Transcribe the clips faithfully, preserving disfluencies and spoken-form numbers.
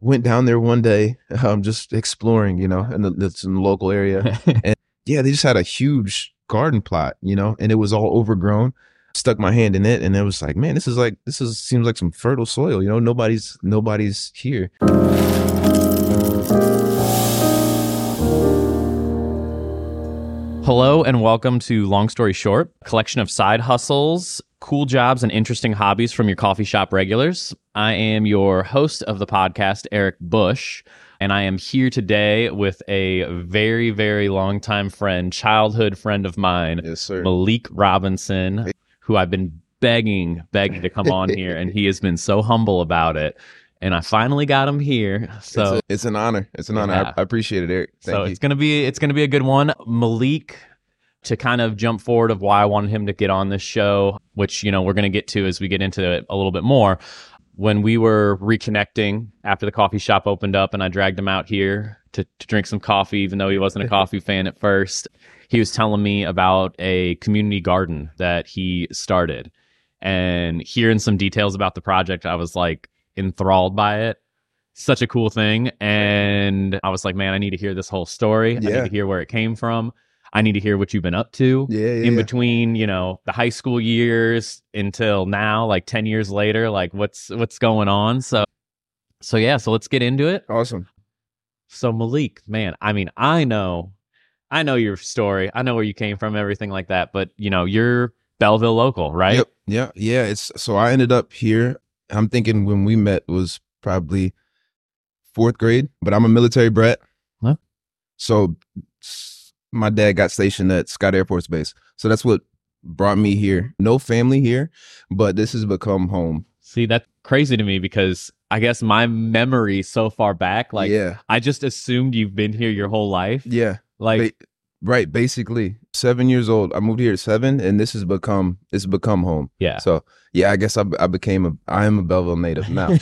went down there one day, um, just exploring, you know, and it's in the local area. And yeah, they just had a huge garden plot, you know, and it was all overgrown. Stuck my hand in it, and it was like, man, this is like, this is seems like some fertile soil, you know. Nobody's nobody's here. Hello and welcome to Long Story Short, a collection of side hustles, cool jobs, and interesting hobbies from your coffee shop regulars. I am your host of the podcast, Erik Busch, and I am here today with a very, very longtime friend, childhood friend of mine, yes, sir. Malique Robinson, who I've been begging, begging to come on here, and he has been so humble about it. And I finally got him here. So it's, a, it's an honor. It's an honor. Yeah. I, I appreciate it, Eric. Thank so you. it's gonna be it's gonna be a good one. Malique, to kind of jump forward of why I wanted him to get on this show, which, you know, we're gonna get to as we get into it a little bit more. When we were reconnecting after the coffee shop opened up, and I dragged him out here to, to drink some coffee, even though he wasn't a coffee fan at first, he was telling me about a community garden that he started, and hearing some details about the project, I was like, enthralled by it. Such a cool thing. And I was like, man, I need to hear this whole story. Yeah. I need to hear where it came from. I need to hear what you've been up to yeah, yeah, in yeah. between, you know, the high school years until now, like ten years later, like what's, what's going on. So, so yeah, so let's get into it. Awesome. So Malique, man, I mean, I know, I know your story. I know where you came from, everything like that, but you know, you're Belleville local, right? Yep. Yeah. Yeah. It's so I ended up here. I'm thinking when we met was probably fourth grade, but I'm a military brat. Huh? So my dad got stationed at Scott Air Force Base. So that's what brought me here. No family here, but this has become home. See, that's crazy to me because I guess my memory so far back, like yeah. I just assumed you've been here your whole life. Yeah. Like, ba- right. Basically seven years old. I moved here at seven and this has become, it's become home. Yeah. So yeah, I guess I, I became a, I am a Belleville native now,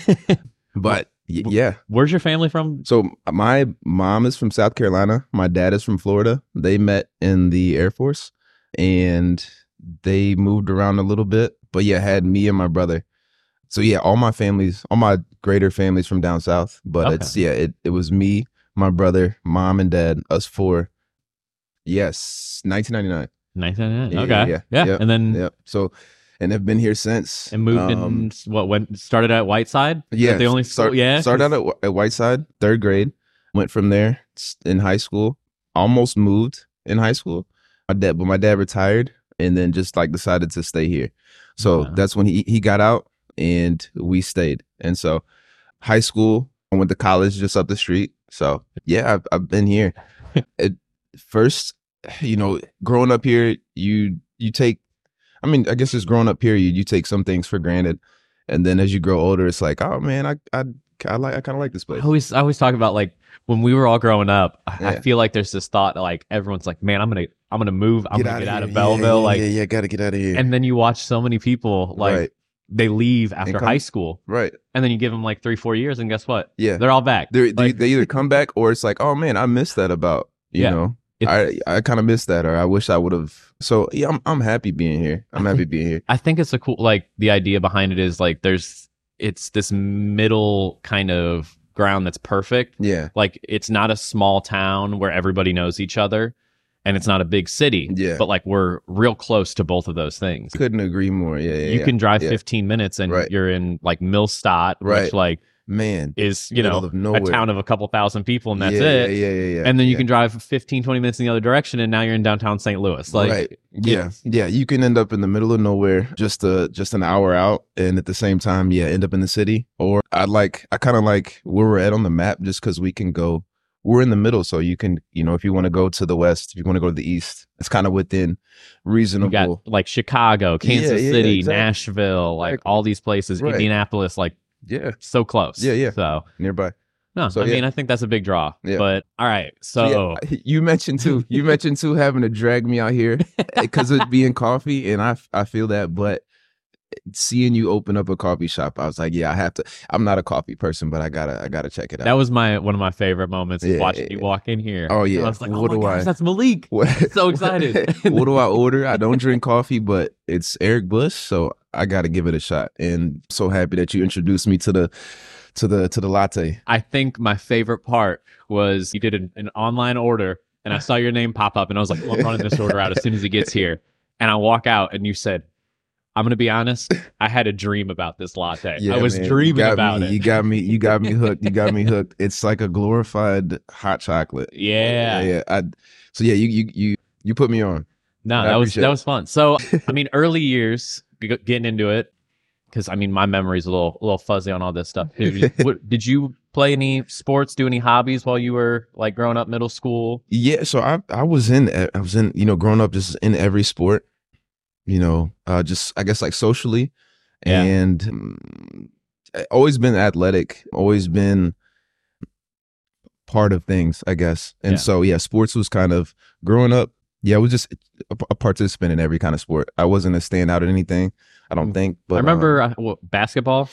but yeah. Where's your family from? So my mom is from South Carolina. My dad is from Florida. They met in the Air Force and they moved around a little bit, but yeah, had me and my brother. So yeah, all my families, all my greater families from down South, but okay. it's, yeah, it, it was me, my brother, mom and dad, us four. Yes. nineteen ninety-nine. nineteen ninety-nine. Okay. Yeah. yeah. yeah. yeah. And then. Yep. So. And have been here since. And moved um, in, what, went, started at Whiteside? Yeah. The only school? Start, yeah. Started out at, at Whiteside, third grade. Went from there in high school. Almost moved in high school. My dad, but my dad retired and then just like decided to stay here. So wow. that's when he, he got out and we stayed. And so high school, I went to college just up the street. So yeah, I've, I've been here. At first, you know, growing up here, you you take, I mean, I guess it's growing up period. You take some things for granted, and then as you grow older, it's like, oh man, I I I like I kind of like this place. I always I always talk about like when we were all growing up. I, yeah. I feel like there's this thought like everyone's like, man, I'm gonna I'm gonna move. I'm get gonna out get out of, of Belleville. Yeah, yeah, like yeah, yeah, gotta get out of here. And then you watch so many people like right. they leave after come, high school, right? And then you give them like three four years, and guess what? Yeah, they're all back. They're, like, they they either come back or it's like, oh man, I miss that about you yeah. know. I, I kind of miss that, or I wish I would have. So yeah, I'm I'm happy being here. I'm happy being here. I think it's a cool, like the idea behind it is like there's, it's this middle kind of ground that's perfect. Yeah. Like it's not a small town where everybody knows each other and it's not a big city. Yeah. But like we're real close to both of those things. Couldn't agree more. Yeah. yeah you yeah, can drive yeah. fifteen minutes and right. you're in like Millstadt, right. which like. Man, is you know a town of a couple thousand people and that's yeah, it yeah, yeah, yeah, yeah, and then you yeah. can drive fifteen, twenty minutes in the other direction and now you're in downtown Saint Louis like right. yeah yeah you can end up in the middle of nowhere just a just an hour out and at the same time yeah end up in the city or I like I kind of like where we're at on the map just because we can go we're in the middle so you can you know if you want to go to the west if you want to go to the east it's kind of within reasonable you got, like Chicago, Kansas yeah, yeah, City, exactly. Nashville, like, like all these places right. Indianapolis like yeah so close yeah yeah so nearby no so, I yeah. mean I think that's a big draw yeah. but all right so, so yeah, you mentioned too you mentioned too having to drag me out here because of being coffee and I I feel that but seeing you open up a coffee shop I was like yeah I have to I'm not a coffee person but I gotta I gotta check it out that was my one of my favorite moments yeah, watching yeah, you walk in here oh yeah I was like what oh do gosh, I that's Malique what, so excited what, what do I order I don't drink coffee but it's Erik Busch so I got to give it a shot. And so happy that you introduced me to the to the to the latte. I think my favorite part was you did an, an online order, and I saw your name pop up, and I was like, well, I'm running this order out as soon as it gets here. And I walk out, and you said, I'm going to be honest, I had a dream about this latte. Yeah, I was man. dreaming about me. it. You got me You got me hooked. You got me hooked. It's like a glorified hot chocolate. Yeah. Yeah. yeah. I, so, yeah, you you you you put me on. No, that was that was fun. So, I mean, early years, getting into it, because, I mean, my memory's a little a little fuzzy on all this stuff. Did you, what, did you play any sports, do any hobbies while you were, like, growing up, middle school? Yeah, so I, I was in, I was in, you know, growing up just in every sport, you know, uh, just, I guess, like, socially. Yeah. And um, always been athletic, always been part of things, I guess. And yeah. so, yeah, sports was kind of, growing up, yeah, I was just a, a participant in every kind of sport. I wasn't a standout in anything, I don't think. But I remember um, well, basketball.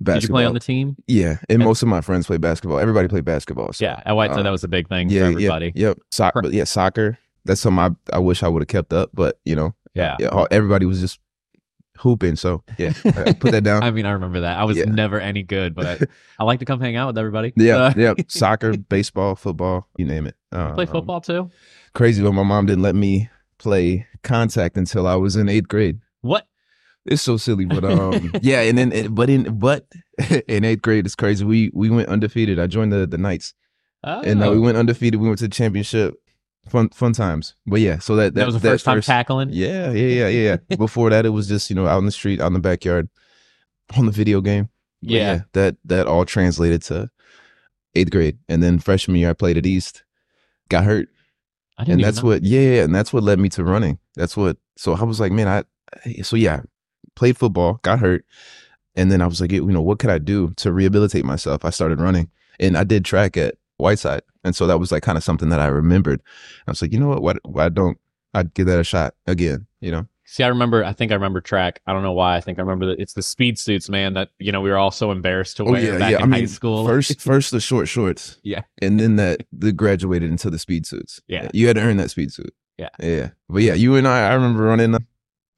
Basketball. Did you play on the team? Yeah, and, and most of my friends played basketball. Everybody played basketball. So, yeah, at Whiteside, uh, that was a big thing yeah, for everybody. Yep. Yeah, yeah. Soccer. But yeah, soccer. That's something I, I wish I would have kept up, but you know, yeah, yeah everybody was just hooping. So yeah, I put that down. I mean, I remember that. I was yeah. never any good, but I, I like to come hang out with everybody. Yeah, so. yeah. Soccer, baseball, football, you name it. Uh, you play football um, too? Crazy, but my mom didn't let me play contact until I was in eighth grade. What? It's so silly, but um, yeah, and then but in but in eighth grade, it's crazy. We we went undefeated. I joined the the Knights, oh. and uh, we went undefeated. We went to the championship. Fun fun times. But yeah, so that that, that was the that first time first, tackling. Yeah, yeah, yeah, yeah. yeah. Before that, it was just you know out in the street, out in the backyard, on the video game. Yeah. yeah, that that all translated to eighth grade, and then freshman year, I played at East, got hurt. I didn't and that's know. what yeah, yeah and that's what led me to running. That's what so I was like, man, I so yeah, played football, got hurt, and then I was like, you know, what could I do to rehabilitate myself? I started running, and I did track at Whiteside, and so that was like kind of something that I remembered. I was like, you know what, why, why don't I give that a shot again? You know. See, I remember. I think I remember track. I don't know why. I think I remember that it's the speed suits, man. That you know we were all so embarrassed to wear oh, yeah, back yeah. in I mean, high school. First, first the short shorts. Yeah, and then that the graduated into the speed suits. Yeah, you had to earn that speed suit. Yeah, yeah. But yeah, you and I. I remember running,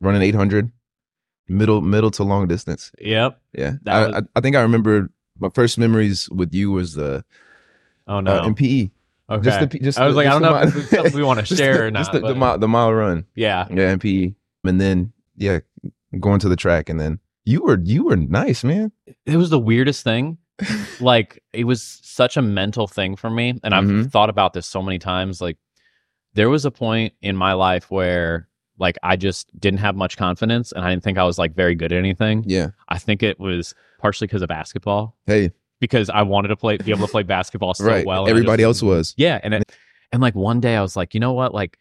running eight hundred, middle middle to long distance. Yep. Yeah. I, was... I I think I remember my first memories with you was the, oh no, uh, in P E. Okay. Just the, just I was the, like, I don't know mile, if it's something we want to share the, or not. Just the, but... the mile the mile run. Yeah. Yeah, in P E. And then, yeah, going to the track. And then you were you were nice, man. It was the weirdest thing. Like, it was such a mental thing for me. And I've mm-hmm. thought about this so many times. Like, there was a point in my life where, like, I just didn't have much confidence. And I didn't think I was, like, very good at anything. Yeah. I think it was partially because of basketball. Hey. Because I wanted to play, be able to play basketball so right. well. Everybody just, else was. Yeah. And, it, and, like, one day I was like, you know what? Like,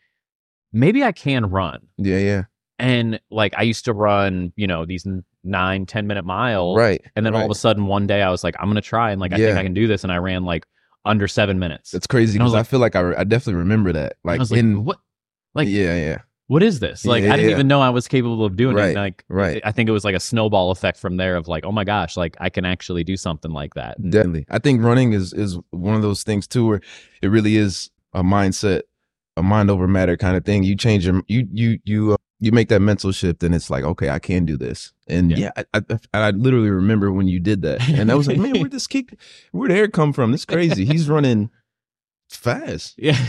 maybe I can run. Yeah, yeah. And like I used to run, you know, these nine, ten minute miles. Right. And then right. all of a sudden one day I was like, I'm going to try. And like, I yeah. think I can do this. And I ran like under seven minutes. That's crazy. Because I, like, I feel like I, re- I definitely remember that. Like, like in what? Like, yeah, yeah. What is this? Like, yeah, I didn't yeah. even know I was capable of doing right. it. And, like, right. I think it was like a snowball effect from there of like, oh my gosh, like I can actually do something like that. And definitely. I think running is, is one of those things too, where it really is a mindset, a mind over matter kind of thing. You change your, you, you, you, uh, you make that mental shift and it's like, okay, I can do this. And yeah, yeah I, I, I literally remember when you did that. And I was like, man, where'd this kid, where'd Eric come from? This is crazy. He's running fast. Yeah.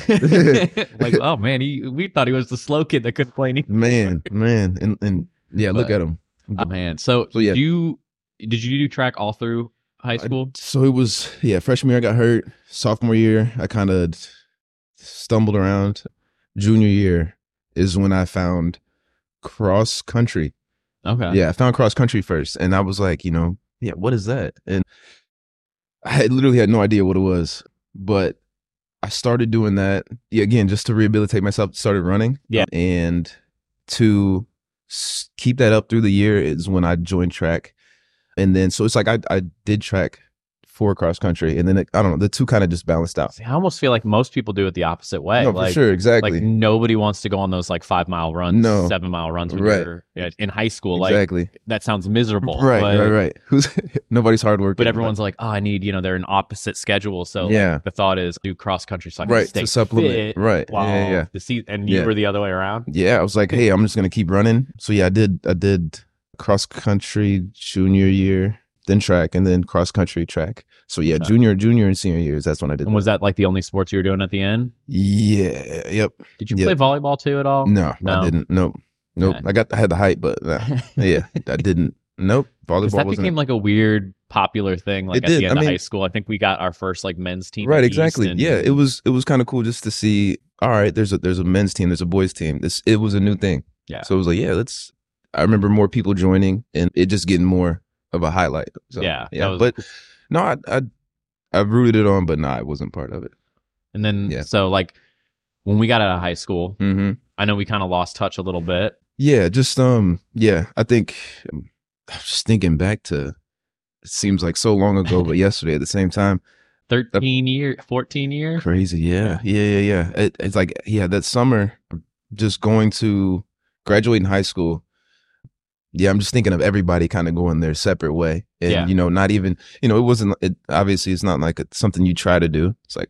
Like, oh man, he, we thought he was the slow kid that couldn't play anything. Man, man. And, and yeah, but, look at him. Oh man. So, so yeah. you, did you do track all through high school? I, so it was, yeah, freshman year I got hurt. Sophomore year, I kind of stumbled around. Junior year is when I found cross country. Okay. Yeah, I found cross country first, and I was like, you know, yeah, what is that? And I had literally had no idea what it was, but I started doing that yeah, again just to rehabilitate myself. Started running, yeah, and to s- keep that up through the year is when I joined track, and then so it's like I I did track for cross country, and then it, I don't know, the two kind of just balanced out. See, I almost feel like most people do it the opposite way. No, like, for sure, exactly. Like nobody wants to go on those like five mile runs, no. seven mile runs when right. you're yeah, in high school. Exactly. Like that sounds miserable. Right, but, right, right. Who's nobody's hard working. But everyone's right. like, oh, I need you know they're an opposite schedule. So yeah. like, the thought is do cross country so I can right, stay to supplement. Fit right. While yeah, yeah. The season, and you yeah. were the other way around. Yeah, I was like, hey, I'm just gonna keep running. So yeah, I did. I did cross country junior year. then track, and then cross country track. So yeah, okay. junior, junior, and senior years. That's when I did. And that. Was that like the only sports you were doing at the end? Yeah. Yep. Did you yep. play volleyball too at all? No, no. I didn't. Nope. Nope. Okay. I got I had the height, but nah. yeah, I didn't. Nope. Volleyball. That wasn't became it. Like a weird popular thing. Like it at did. the end I of mean, high school, I think we got our first like men's team. Right. Exactly. East, and, yeah. It was it was kind of cool just to see. All right. There's a there's a men's team. There's a boys team. This it was a new thing. Yeah. So it was like yeah. Let's. I remember more people joining and it just getting more of a highlight. So, yeah. yeah. But cool. no, I, I I rooted it on, but no, nah, I wasn't part of it. And then, yeah. so like when we got out of high school, mm-hmm. I know we kind of lost touch a little bit. Yeah. Just, um, yeah, I think I'm just thinking back to, it seems like so long ago, but yesterday at the same time. thirteen years, fourteen years Crazy. Yeah. Yeah. Yeah. Yeah. It, it's like, yeah, that summer, just going to graduating high school. Yeah, I'm just thinking of everybody kind of going their separate way. And, yeah. you know, not even, you know, it wasn't, it, obviously it's not like a, something you try to do. It's like,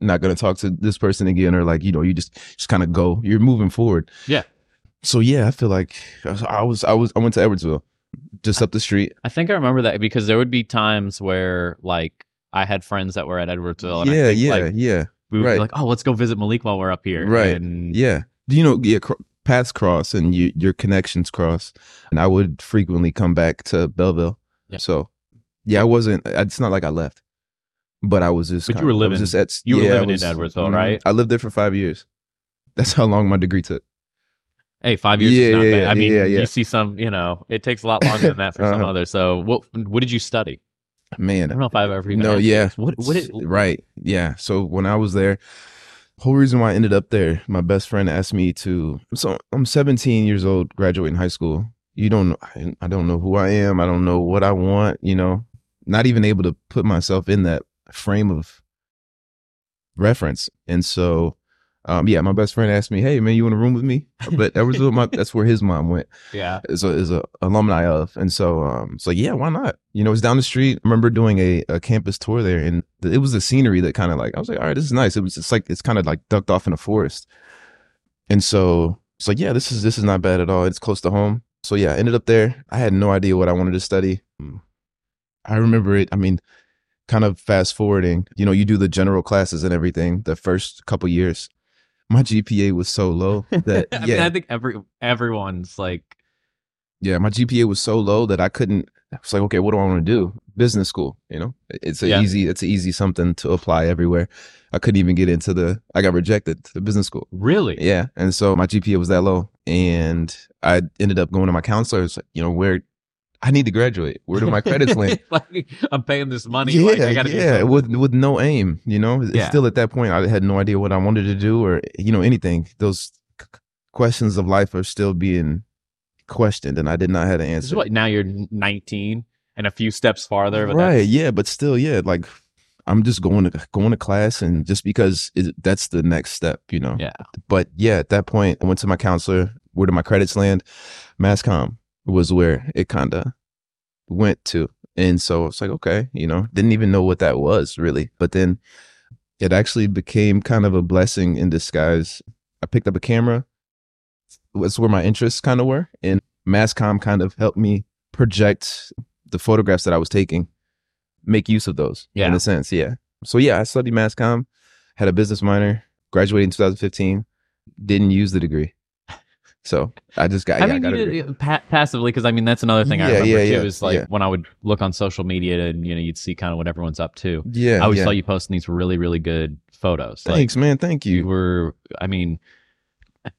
not going to talk to this person again or like, you know, you just, just kind of go, you're moving forward. Yeah. So, yeah, I feel like I was, I was, I, was, I went to Edwardsville, just I, up the street. I think I remember that because there would be times where like I had friends that were at Edwardsville. And yeah, I think, yeah, like, yeah. We would right. be like, oh, let's go visit Malique while we're up here. Right. And yeah. You know, yeah. Cr- paths cross and you, your connections cross, and I would frequently come back to Belleville. Yeah. So, yeah, I wasn't. It's not like I left, but I was just. But you were living. Just at, you were yeah, living was, in Edwardsville, right? I lived there for five years. That's how long my degree took. Hey, five years. Yeah, is not yeah, bad. I mean, yeah, yeah. you see some. You know, it takes a lot longer than that for uh-huh. some others. So, what what did you study? Man, I don't know if I've ever. Even no, yeah. What? What? It, right. Yeah. So when I was there. Whole reason why I ended up there, my best friend asked me to, so I'm seventeen years old, graduating high school. You don't know, I, I don't know who I am. I don't know what I want, you know, not even able to put myself in that frame of reference. And so, um, yeah, my best friend asked me, hey man, you want a room with me? But that was my, that's where his mom went. Yeah. Is a, is a alumni of. And so, um, so yeah, why not? You know, it's down the street. I remember doing a, a campus tour there, and the, it was the scenery that kind of like, I was like, all right, this is nice. It was just like, it's kind of like ducked off in a forest. And so it's like, yeah, this is, this is not bad at all. It's close to home. So yeah, I ended up there. I had no idea what I wanted to study. I remember it. I mean, kind of fast forwarding, you know, you do the general classes and everything the first couple years. My G P A was so low that I, yeah. mean, I think every everyone's like, yeah, my G P A was so low that I couldn't. I was like, okay, what do I want to do? Business school, you know, it's a yeah. easy, it's an easy something to apply everywhere. I couldn't even get into the. I got rejected to the business school. Really? Yeah, and so my G P A was that low, and I ended up going to my counselor. It's like, you know, where I need to graduate. Where do my credits land? Like I'm paying this money. Yeah, like, I gotta yeah. With with no aim, you know. Yeah. Still at that point, I had no idea what I wanted to do or you know anything. Those c- questions of life are still being questioned, and I did not have an answer. This is what, now you're nineteen and a few steps farther. But right? Yeah, but still, yeah. Like I'm just going to going to class, and just because it, that's the next step, you know. Yeah. But yeah, at that point, I went to my counselor. Where do my credits land? MassCom was where it kind of went to. And so it's like, okay, you know, didn't even know what that was really. But then it actually became kind of a blessing in disguise. I picked up a camera. That's where my interests kind of were. And MassCom kind of helped me project the photographs that I was taking, make use of those yeah. in a sense. Yeah. So yeah, I studied MassCom, had a business minor, graduated in two thousand fifteen, didn't use the degree. So I just got, I yeah, mean, I got you did, pa- passively, because I mean, that's another thing yeah, I remember yeah, too, yeah, is like yeah. when I would look on social media and, you know, you'd see kind of what everyone's up to. Yeah. I always yeah. saw you posting these really, really good photos. Thanks, like, man. Thank you. You were, I mean,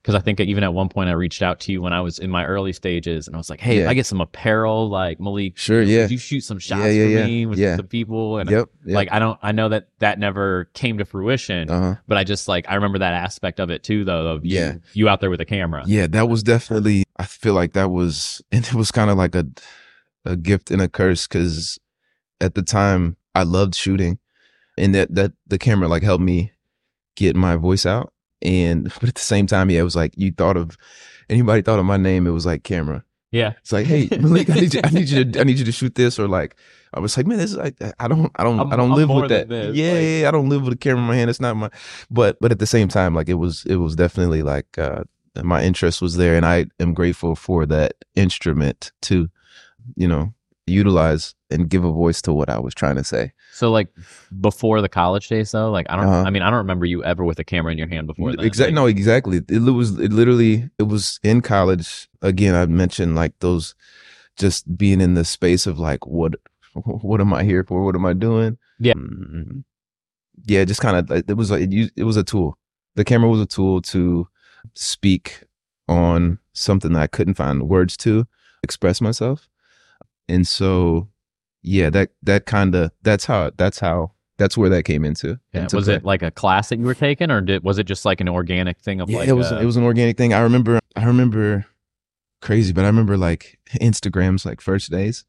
because I think even at one point I reached out to you when I was in my early stages and I was like, hey, yeah. if I get some apparel, like Malique, sure, yeah. could you shoot some shots yeah, yeah, for yeah. me with yeah. some people? And yep, yep. like, I don't, I know that that never came to fruition, uh-huh. but I just like, I remember that aspect of it too, though, of yeah. you, you out there with a camera. Yeah, that was definitely, I feel like that was, and it was kind of like a, a gift and a curse, because at the time I loved shooting, and that, that the camera like helped me get my voice out. And but at the same time, yeah, it was like you thought of anybody thought of my name, it was like camera. Yeah, it's like, hey, Malique, I need you, I need you to, I need you to shoot this, or like, I was like, man, this is like, I don't, I don't, I'm, I don't I'm live with that. This, yeah, like, yeah, I don't live with a camera in my hand. It's not my, but but at the same time, like it was, it was definitely like uh, my interest was there, and I am grateful for that instrument too. You know, utilize and give a voice to what I was trying to say. So like before the college days though, like I don't, uh-huh. I mean, I don't remember you ever with a camera in your hand before that. Exactly. Like, no, exactly. It was it literally, it was in college. Again, I mentioned like those, just being in the space of like, what, what am I here for? What am I doing? Yeah. Mm-hmm. Yeah. Just kind of, it was, like, it, it was a tool. The camera was a tool to speak on something that I couldn't find words to express myself. And so, yeah, that, that kind of, that's how, that's how, that's where that came into. Yeah. Was play. It like a class that you were taking, or did, was it just like an organic thing of yeah, like, it was, a... it was an organic thing. I remember, I remember crazy, but I remember like Instagram's like first days.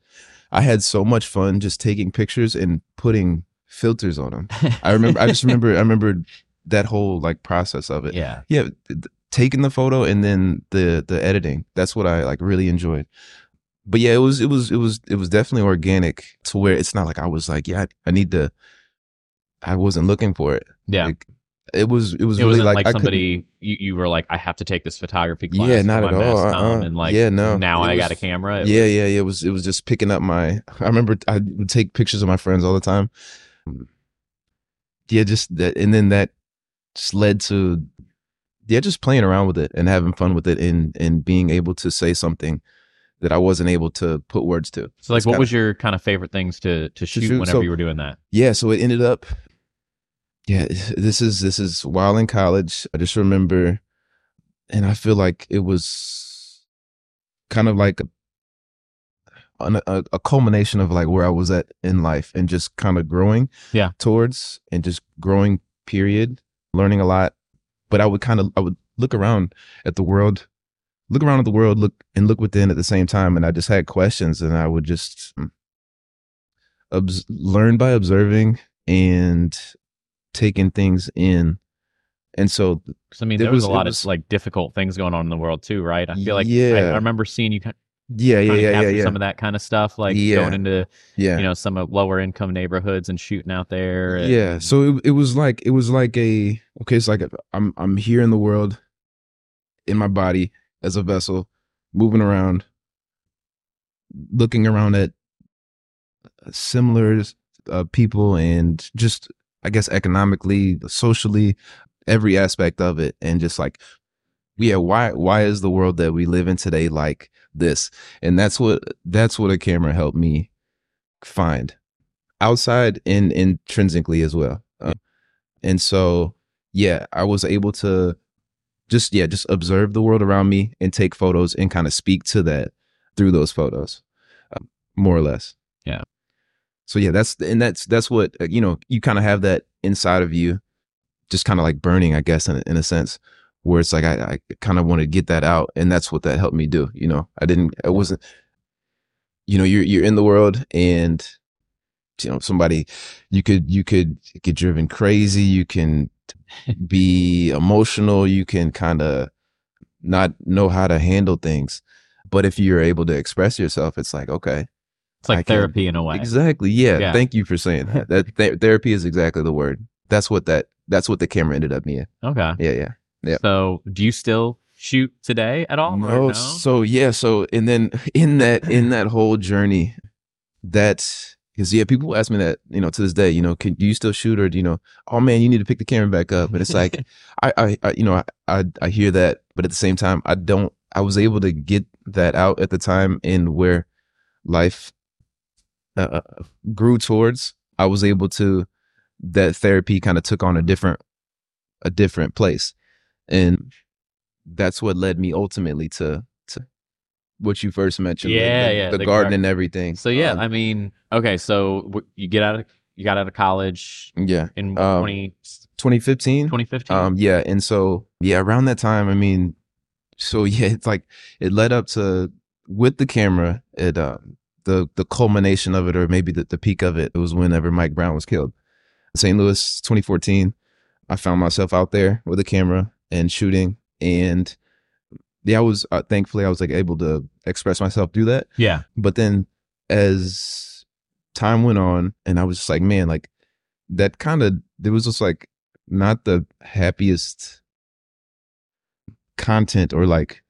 I had so much fun just taking pictures and putting filters on them. I remember, I just remember, I remember that whole like process of it. Yeah. Yeah. Th- taking the photo and then the, the editing. That's what I like really enjoyed. But yeah, it was, it was, it was, it was definitely organic to where it's not like I was like, yeah, I need to, I wasn't looking for it. Yeah. Like, it was, it was it really like, like I somebody, you, you were like, I have to take this photography class. Yeah, not at all. Uh-uh. And like, yeah, no. Now I was, got a camera. It yeah, was, yeah, yeah. It was, it was just picking up my, I remember I would take pictures of my friends all the time. Yeah, just that. And then that just led to, yeah, just playing around with it and having fun with it and, and being able to say something that I wasn't able to put words to. So like, it's what kinda, was your kind of favorite things to, to shoot, to shoot whenever so, you were doing that? Yeah. So it ended up, yeah, this is, this is while in college. I just remember, and I feel like it was kind of like a, a, a culmination of like where I was at in life and just kind of growing yeah. towards and just growing period, learning a lot. But I would kind of, I would look around at the world Look around at the world, look and look within at the same time. And I just had questions, and I would just obs- learn by observing and taking things in. And so, I mean, there, there was, was a lot was, of like difficult things going on in the world too, right? I feel like yeah. I, I remember seeing you kind of, yeah, yeah, yeah, yeah, yeah, some of that kind of stuff, like yeah. going into yeah. you know some of lower income neighborhoods and shooting out there. And, yeah, so it, it was like it was like a okay, it's like a, I'm I'm here in the world, in my body. As a vessel, moving around, looking around at similar uh, people and just, I guess, economically, socially, every aspect of it. And just like, yeah, why why is the world that we live in today like this? And that's what that's what a camera helped me find outside and intrinsically as well. Uh, and so, yeah, I was able to Just, yeah, just observe the world around me and take photos and kind of speak to that through those photos, uh, more or less. Yeah. So, yeah, that's, and that's, that's what, uh, you know, you kind of have that inside of you, just kind of like burning, I guess, in, in a sense, where it's like, I, I kind of want to get that out. And that's what that helped me do. You know, I didn't, I wasn't, you know, you're, you're in the world and, you know, somebody, you could, you could get driven crazy. You can be emotional, you can kind of not know how to handle things, but if you're able to express yourself, it's like, okay, it's like I therapy can, in a way. Exactly. Yeah, yeah, thank you for saying that. That th- therapy is exactly the word. That's what that that's what the camera ended up being. Okay. Yeah, yeah, yeah. So do you still shoot today at all? No, no? So yeah, so and then in that in that whole journey, that's because, yeah, people ask me that, you know, to this day, you know, can, do you still shoot, or, you know, oh, man, you need to pick the camera back up. And it's like, I, I, I, you know, I, I, I hear that. But at the same time, I don't I was able to get that out at the time in where life uh, grew towards. I was able to that therapy kind of took on a different a different place. And that's what led me ultimately to to. What you first mentioned, yeah, the, the, yeah, the, the garden, garden and everything. So yeah, um, I mean, okay, so w- you get out of you got out of college, yeah, in um, twenty fifteen Um, yeah, and so yeah, around that time, I mean, so yeah, it's like it led up to with the camera. It uh, the the culmination of it, or maybe the, the peak of it, it was whenever Mike Brown was killed, Saint Louis, twenty fourteen I found myself out there with a camera and shooting and. Yeah, I was uh, thankfully I was like able to express myself through that. Yeah. But then as time went on, and I was just like, man, like that kind of there was just like not the happiest content or like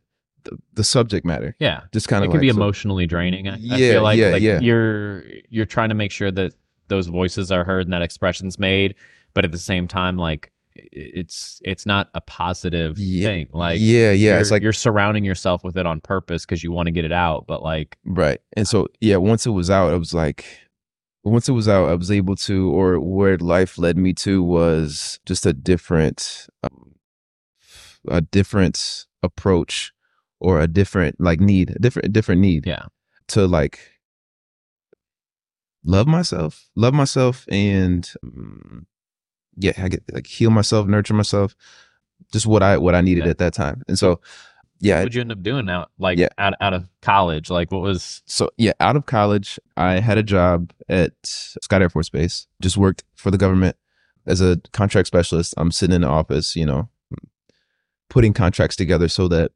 the, the subject matter. Yeah. Just kind of It can like, be emotionally so, draining. I, yeah, I feel like, yeah, like yeah. you're you're trying to make sure that those voices are heard and that expression's made, but at the same time, like it's it's not a positive yeah. thing. Like yeah, yeah. It's like you're surrounding yourself with it on purpose because you want to get it out. But like right. And so yeah, once it was out, it was like once it was out, I was able to, or where life led me to was just a different um, a different approach or a different like need, a different different need. Yeah. To like love myself, love myself and um, yeah, I get like heal myself, nurture myself, just what I what I needed yeah. at that time. And so, yeah. What would you end up doing now? Like yeah. out out of college, like what was? So yeah, out of college, I had a job at Scott Air Force Base. Just worked for the government as a contract specialist. I'm sitting in the office, you know, putting contracts together so that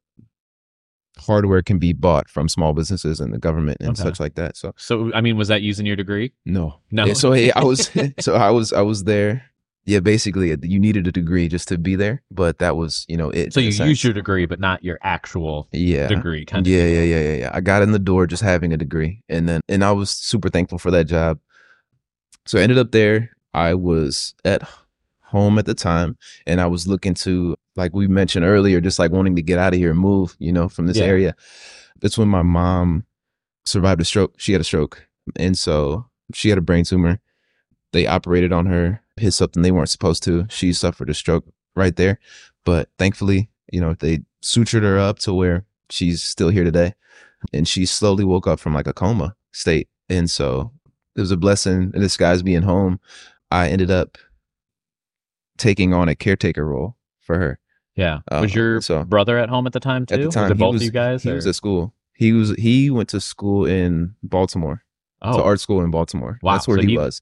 hardware can be bought from small businesses and the government and okay. such like that. So, so I mean, was that using your degree? No, no. Yeah, so hey, I was, so I was, I was there. Yeah, basically, you needed a degree just to be there, but that was, you know, it. So you use your degree, but not your actual yeah. degree. Kind of yeah, yeah, yeah, yeah, yeah. I got in the door just having a degree, and then and I was super thankful for that job. So I ended up there. I was at home at the time, and I was looking to, like we mentioned earlier, just like wanting to get out of here and move, you know, from this yeah. area. That's when my mom survived a stroke. She had a stroke, and so she had a brain tumor. They operated on her. Hit something they weren't supposed to. She suffered a stroke right there, but thankfully, you know, they sutured her up to where she's still here today, and she slowly woke up from like a coma state. And so it was a blessing in disguise being home. I ended up taking on a caretaker role for her. Yeah. Um, was your so, brother at home at the time too? At the time, was it both was, of you guys? He or? was at school. He was. He went to school in Baltimore. Oh, to art school in Baltimore. Wow, that's where so he, he was.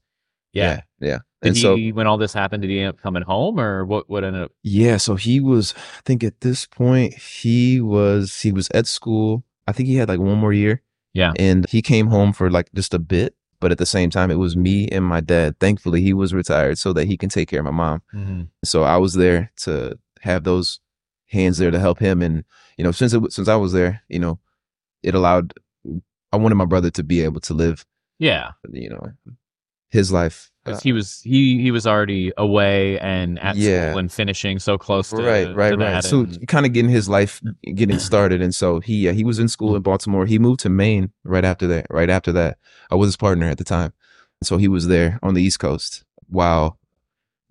Yeah, yeah. yeah. Did and he, so when all this happened, did he end up coming home, or what? What ended up? Yeah, so he was. I think at this point he was he was at school. I think he had like one more year. Yeah, and he came home for like just a bit, but at the same time, it was me and my dad. Thankfully, he was retired so that he can take care of my mom. Mm-hmm. So I was there to have those hands there to help him, and you know, since it, since I was there, you know, it allowed. I wanted my brother to be able to live. Yeah, you know, his life. Because uh, he was he he was already away and at yeah. school and finishing so close to right right to that right. So kind of getting his life getting started, and so he uh, he was in school in Baltimore. He moved to Maine right after that. Right after that, I was his partner at the time, and so he was there on the East Coast while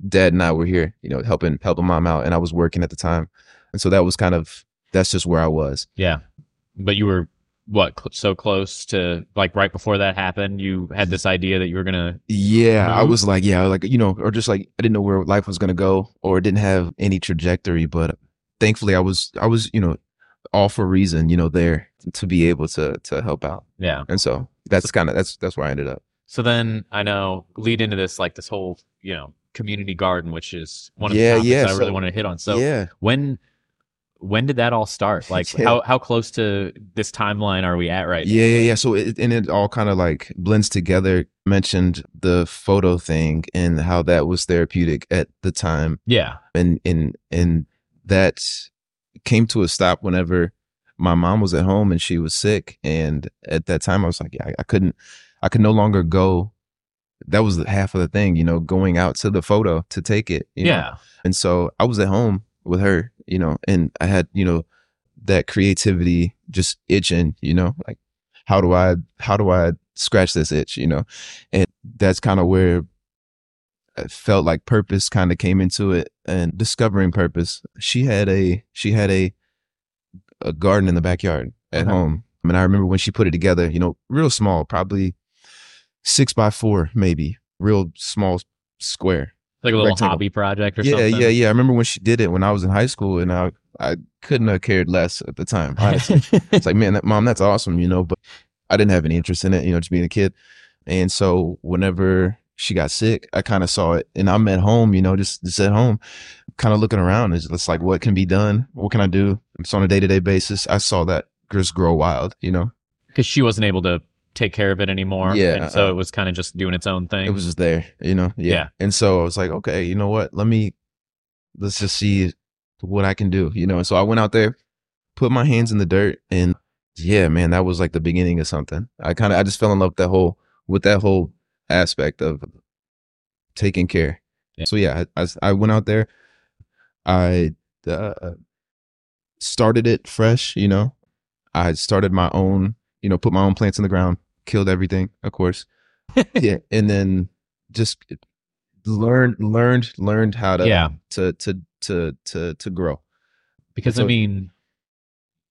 Dad and I were here, you know, helping helping Mom out, and I was working at the time, and so that was kind of that's just where I was. Yeah, but you were. What so close to like right before that happened, you had this idea that you were gonna. Yeah, move? I was like, yeah, like you know, or just like I didn't know where life was gonna go, or didn't have any trajectory. But thankfully, I was, I was, you know, all for a reason, you know, there to be able to to help out. Yeah, and so that's kind of that's that's where I ended up. So then I know lead into this like this whole you know community garden, which is one of yeah, the topics yeah, I so, really want to hit on. So yeah. when. When did that all start? Like, yeah. how, how close to this timeline are we at right yeah, now? Yeah, yeah, yeah. So, it, and it all kind of like blends together. Mentioned the photo thing and how that was therapeutic at the time. Yeah. And, and, and that came to a stop whenever my mom was at home and she was sick. And at that time, I was like, yeah, I couldn't, I could no longer go. That was half of the thing, you know, going out to the photo to take it. You yeah. know? And so I was at home with her. You know, and I had, you know, that creativity just itching, you know, like, how do I, how do I scratch this itch, you know? And that's kind of where I felt like purpose kind of came into it and discovering purpose. She had a, she had a, a garden in the backyard at uh-huh. home. I mean, I remember when she put it together, you know, real small, probably six by four, maybe real small square. Like a little rectangle. Hobby project or yeah, something? Yeah, yeah, yeah. I remember when she did it when I was in high school, and I I couldn't have cared less at the time, honestly. It's like, man, that, Mom, that's awesome, you know, but I didn't have any interest in it, you know, just being a kid. And so whenever she got sick, I kind of saw it, and I'm at home, you know, just, just at home, kind of looking around. It's just like, what can be done? What can I do? It's on a day-to-day basis. I saw that just grow wild, you know? Because she wasn't able to take care of it anymore. Yeah. And so uh, it was kind of just doing its own thing. It was just there, you know? Yeah. yeah. And so I was like, okay, you know what? Let me, let's just see what I can do, you know? And so I went out there, put my hands in the dirt. And yeah, man, that was like the beginning of something. I kind of, I just fell in love with that whole, with that whole aspect of taking care. Yeah. So yeah, I, I, I went out there. I uh, started it fresh, you know. I started my own, you know, put my own plants in the ground, killed everything, of course. Yeah, and then just learned, learned, learned how to, yeah. to, to, to, to, to grow. Because so, I mean,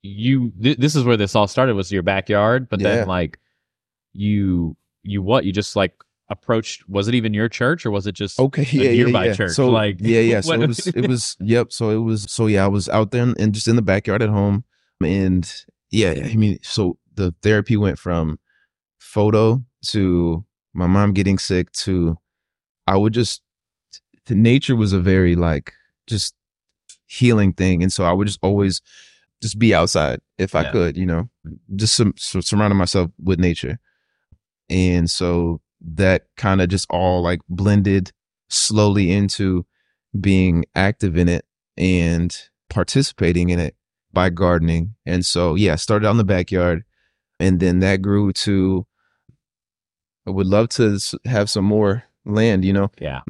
you, th- this is where this all started, was your backyard, but yeah. then like you, you what, you just like approached, was it even your church or was it just okay, a yeah, nearby yeah, yeah. church? So like, yeah, yeah. So it was, it was, yep. So it was, so yeah, I was out there and just in the backyard at home. And yeah, I mean, so the therapy went from photo to my mom getting sick to, I would just, the nature was a very like just healing thing. And so I would just always just be outside if I yeah. could, you know, just some, so surrounding myself with nature. And so that kind of just all like blended slowly into being active in it and participating in it by gardening. And so, yeah, I started out in the backyard, and then that grew to, I would love to have some more land, you know? Yeah.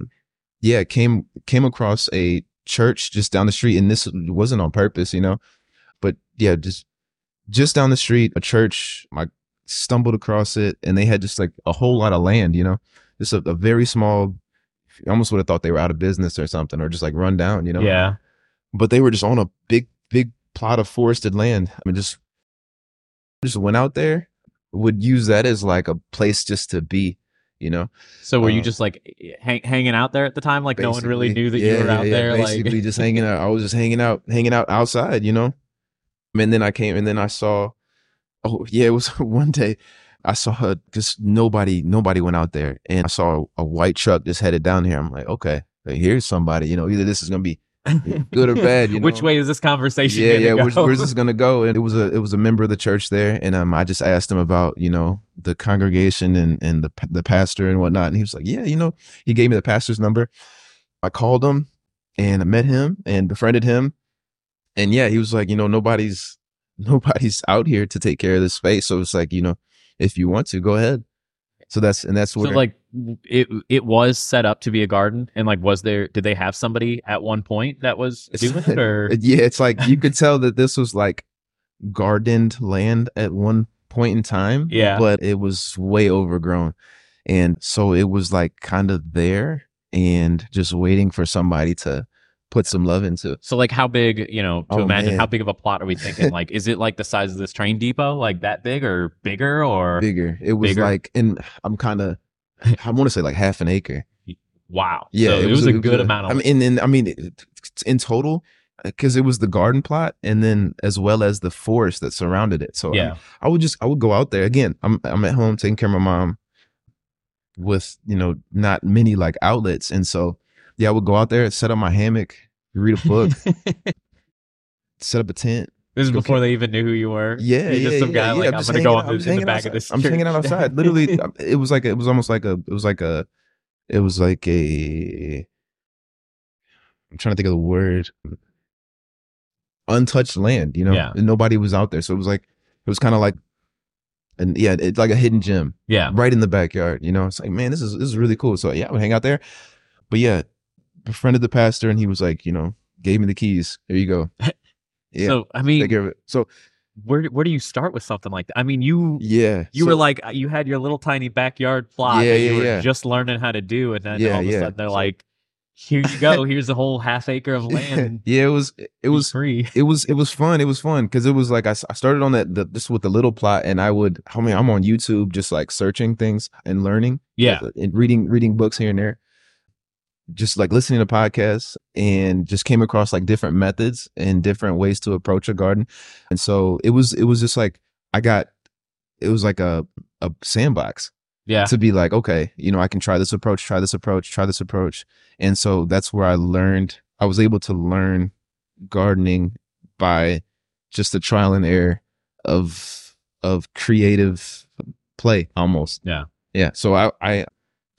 Yeah. Came, came across a church just down the street, and this wasn't on purpose, you know, but yeah, just, just down the street, a church, I stumbled across it, and they had just like a whole lot of land, you know, just a, a very small, almost would have thought they were out of business or something, or just like run down, you know? Yeah. But they were just on a big, big plot of forested land. I mean, just, just went out there, would use that as like a place just to be, you know? So were um, you just like hang, hanging out there at the time? Like no one really knew that yeah, you were out yeah, there? Yeah, basically like... just hanging out. I was just hanging out, hanging out outside, you know? And then I came and then I saw, oh yeah, it was one day I saw her, just nobody, nobody went out there. And I saw a, a white truck just headed down here. I'm like, okay, here's somebody, you know, either this is going to be good or bad, you know? Which way is this conversation yeah yeah go? Which, where's this gonna go? And it was a it was a member of the church there, and um I just asked him about, you know, the congregation and and the the pastor and whatnot, and he was like, yeah, you know, he gave me the pastor's number. I called him and I met him and befriended him, and yeah, he was like, you know, nobody's nobody's out here to take care of this space, so it's like, you know, if you want to, go ahead. So that's, and that's where. So like it, it was set up to be a garden, and like, was there, did they have somebody at one point that was doing it, or? Yeah, it's like, you could tell that this was like gardened land at one point in time, yeah, but it was way overgrown. And so it was like kind of there and just waiting for somebody to put some love into. So like how big, you know, to oh, imagine man. How big of a plot are we thinking? Like, is it like the size of this train depot? Like that big or bigger or? Bigger. It was bigger? Like, and I'm kind of, I want to say like half an acre. Wow. Yeah. So it, it was, was a, a good was, amount. Of I mean, and, and I mean, it, in total, because it was the garden plot and then as well as the forest that surrounded it. So yeah, I mean, I would just, I would go out there again. I'm, I'm at home taking care of my mom with, you know, not many like outlets. And so, yeah, I would go out there and set up my hammock, read a book, set up a tent. This is before camp. They even knew who you were. Yeah, You're just yeah, some guy yeah, like, yeah. I'm, I'm gonna go out, in the back outside. Of this. I'm church. Hanging out outside. Literally, it was like a, it was almost like a it was like a it was like a. I'm trying to think of the word. Untouched land, you know. Yeah. And nobody was out there, so it was like it was kind of like, and yeah, it's like a hidden gem. Yeah, right in the backyard. You know, it's like, man, this is this is really cool. So yeah, I would hang out there, but yeah. Befriended the pastor, and he was like, you know, gave me the keys. There you go. Yeah. So I mean, take care of it. So where where do you start with something like that? I mean, you yeah, you so, were like, you had your little tiny backyard plot. Yeah, that you yeah, were yeah. just learning how to do, and then yeah, all of a yeah. sudden they're so, like, here you go. Here's the whole half acre of land. Yeah, it was it was free. It was it was fun. It was fun because it was like I, I started on that the, this with the little plot, and I would I mean I'm on YouTube just like searching things and learning. Yeah, and reading reading books here and there. Just like listening to podcasts, and just came across like different methods and different ways to approach a garden. And so it was, it was just like, I got, it was like a, a sandbox yeah. to be like, okay, you know, I can try this approach, try this approach, try this approach. And so that's where I learned, I was able to learn gardening by just the trial and error of, of creative play almost. Yeah. Yeah. So I, I,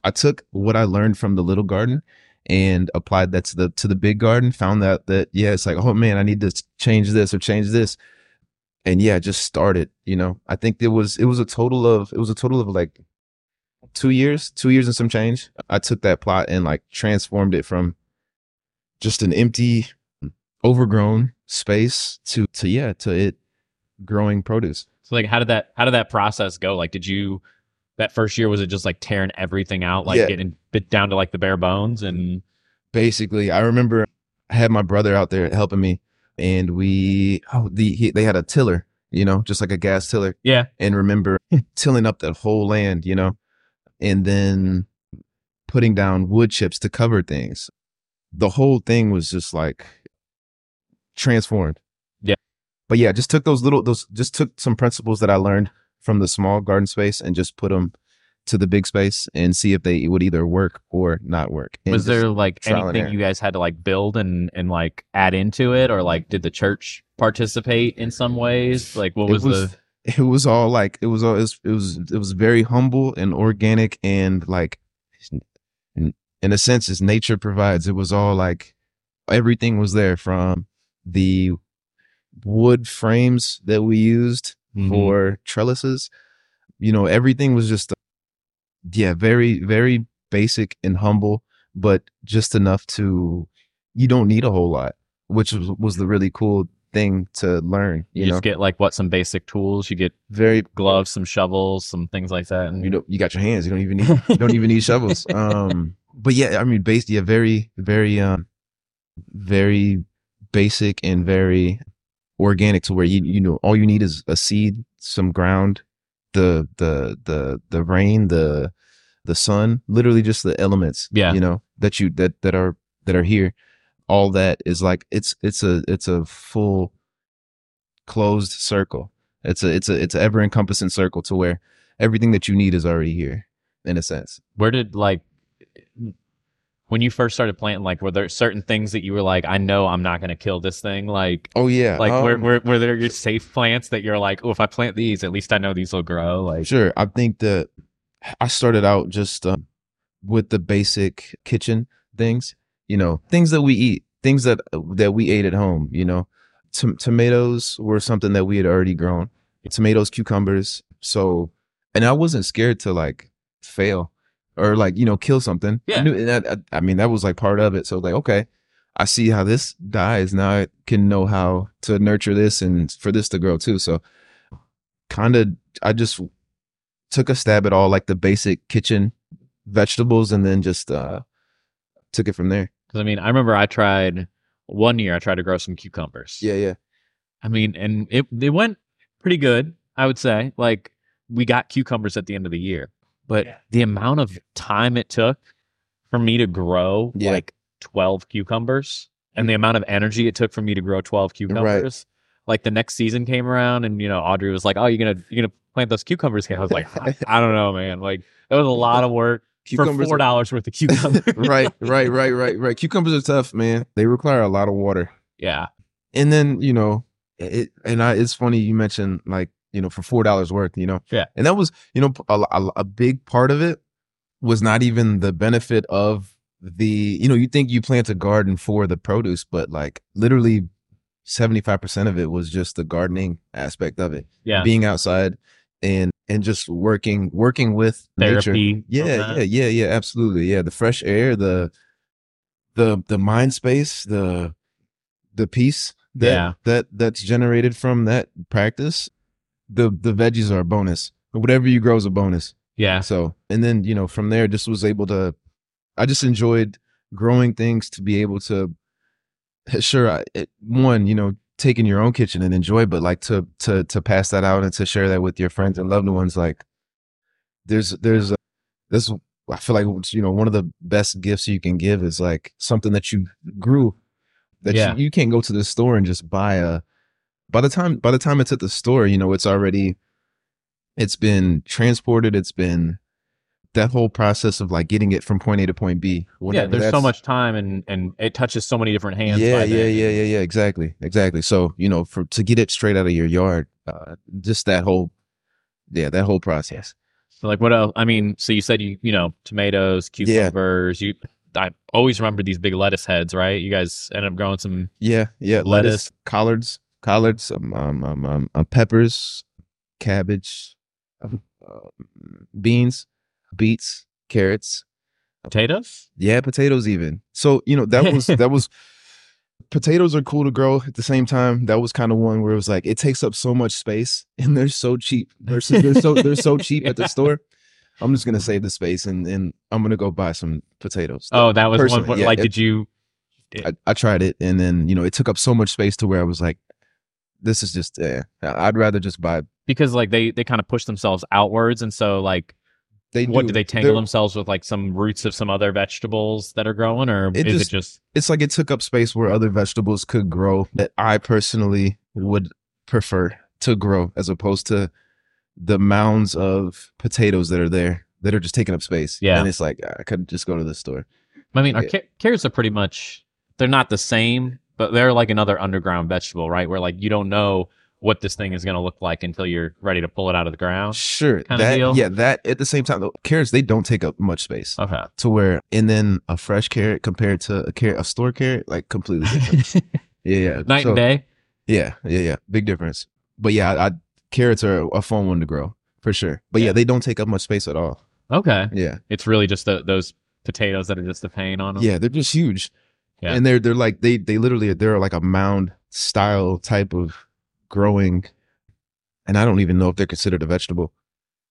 I took what I learned from the little garden and applied that to the to the big garden, found out that, yeah, it's like, oh man, I need to change this or change this. and yeah, just started, you know, I think it was, it was a total of, it was a total of like two years, two years and some change. I took that plot and like transformed it from just an empty, overgrown space to, to, yeah, to it growing produce. So like, how did that, how did that process go? Like, did you, that first year, was it just like tearing everything out, like yeah. getting bit down to like the bare bones? And basically, I remember I had my brother out there helping me. And we, oh, the, he, they had a tiller, you know, just like a gas tiller. Yeah. And remember tilling up that whole land, you know, and then putting down wood chips to cover things. The whole thing was just like transformed. Yeah. But yeah, just took those little, those, just took some principles that I learned from the small garden space and just put them to the big space and see if they would either work or not work. Was there like anything you guys had to like build and, and like add into it, or like did the church participate in some ways? Like what was, was the? It was all like it was all it was, it was it was very humble and organic, and like in, in a sense as nature provides. It was all like everything was there, from the wood frames that we used mm-hmm. for trellises. You know, everything was just. Yeah, very, very basic and humble, but just enough to, you don't need a whole lot, which was, was the really cool thing to learn. You, you just know? Get like what, some basic tools. You get very gloves, some shovels, some things like that. And you know, you got your hands. You don't even need, you don't even need shovels. Um, but yeah, I mean, based, yeah, very, very, um, very basic and very organic to where you, you know, all you need is a seed, some ground, the the the the rain, the the sun, literally just the elements, yeah, you know, that you that that are that are here. All that is like it's it's a it's a full closed circle. It's a it's a it's an ever encompassing circle to where everything that you need is already here, in a sense. Where did like when you first started planting, like were there certain things that you were like, I know I'm not going to kill this thing? Like, oh yeah. Like um, were, were, were there your safe plants that you're like, oh, if I plant these, at least I know these will grow? Like, sure. I think that I started out just um, with the basic kitchen things, you know, things that we eat, things that, that we ate at home, you know, T- tomatoes were something that we had already grown, tomatoes, cucumbers. So, and I wasn't scared to like fail. Or like, you know, kill something. Yeah. I, knew, and I, I mean, that was like part of it. So like, okay, I see how this dies. Now I can know how to nurture this and for this to grow too. So kind of, I just took a stab at all like the basic kitchen vegetables and then just uh, took it from there. Because I mean, I remember I tried one year, I tried to grow some cucumbers. Yeah, yeah. I mean, and it, it went pretty good, I would say. Like we got cucumbers at the end of the year. But yeah. the amount of time it took for me to grow yeah. like twelve cucumbers and the amount of energy it took for me to grow twelve cucumbers. Right. Like the next season came around and, you know, Audrey was like, oh, you're going to you're gonna plant those cucumbers here. I was like, I, I don't know, man. Like that was a lot of work cucumbers for four dollars are... worth of cucumbers. Right, right, right, right, right. Cucumbers are tough, man. They require a lot of water. Yeah. And then, you know, it, and I, it's funny you mentioned like, you know, for four dollars worth, you know? Yeah. And that was, you know, a, a, a big part of it was not even the benefit of the, you know, you think you plant a garden for the produce, but like literally seventy-five percent of it was just the gardening aspect of it. Yeah. Being outside and, and just working, working with therapy nature. Yeah. Yeah. Yeah. Yeah. Absolutely. Yeah. The fresh air, the, the, the mind space, the, the peace that, yeah. that, that's generated from that practice. The the veggies are a bonus. Whatever you grow is a bonus. Yeah. So, and then, you know, from there, just was able to, I just enjoyed growing things to be able to, sure, I, it, one, you know, take in your own kitchen and enjoy, but like to to to pass that out and to share that with your friends and loved ones. Like there's, there's, a, this, I feel like, you know, one of the best gifts you can give is like something that you grew that yeah. you, you can't go to the store and just buy a, By the time by the time it's at the store, you know, it's already, it's been transported. It's been that whole process of like getting it from point A to point B. Yeah, there's so much time and and it touches so many different hands. Yeah, by yeah, then. yeah, yeah, yeah. Exactly, exactly. So you know, for to get it straight out of your yard, uh, just that whole, yeah, that whole process. So like, what else? I mean, so you said you you know tomatoes, cucumbers, yeah. you. I always remember these big lettuce heads, right? You guys ended up growing some. Yeah, yeah, lettuce, lettuce collards. collards, some um, um, um, um, peppers, cabbage, um, beans, beets, carrots, potatoes. Yeah, potatoes even. So, you know, that was that was potatoes are cool to grow. At the same time, that was kind of one where it was like, it takes up so much space and they're so cheap versus they're so they're so cheap at the store. I'm just gonna save the space and and I'm gonna go buy some potatoes. Oh, that was one. Yeah, like, it, did you? It, I, I tried it, and then, you know, it took up so much space to where I was like, this is just. Uh, I'd rather just buy, because like they they kind of push themselves outwards, and so like they what do, do they tangle themselves with like some roots of some other vegetables that are growing, or it is just, it just? It's like it took up space where other vegetables could grow that I personally would prefer to grow, as opposed to the mounds of potatoes that are there that are just taking up space. Yeah. And it's like, I could just go to the store. I mean, yeah. our car carrots are pretty much, they're not the same, but they're like another underground vegetable, right? Where like, you don't know what this thing is going to look like until you're ready to pull it out of the ground. Sure. Kind that, of deal. Yeah. That at the same time, though, carrots, they don't take up much space. Okay. To where, and then a fresh carrot compared to a carrot, a store carrot, like completely different. yeah, yeah. Night so, and day. Yeah. Yeah. Yeah. Big difference. But yeah, I, I carrots are a fun one to grow, for sure. But yeah, yeah they don't take up much space at all. Okay. Yeah. It's really just the, those potatoes that are just the pain on them. Yeah, they're just huge. Yeah. And they're they're like, they they literally, they're like a mound style type of growing. And I don't even know if they're considered a vegetable.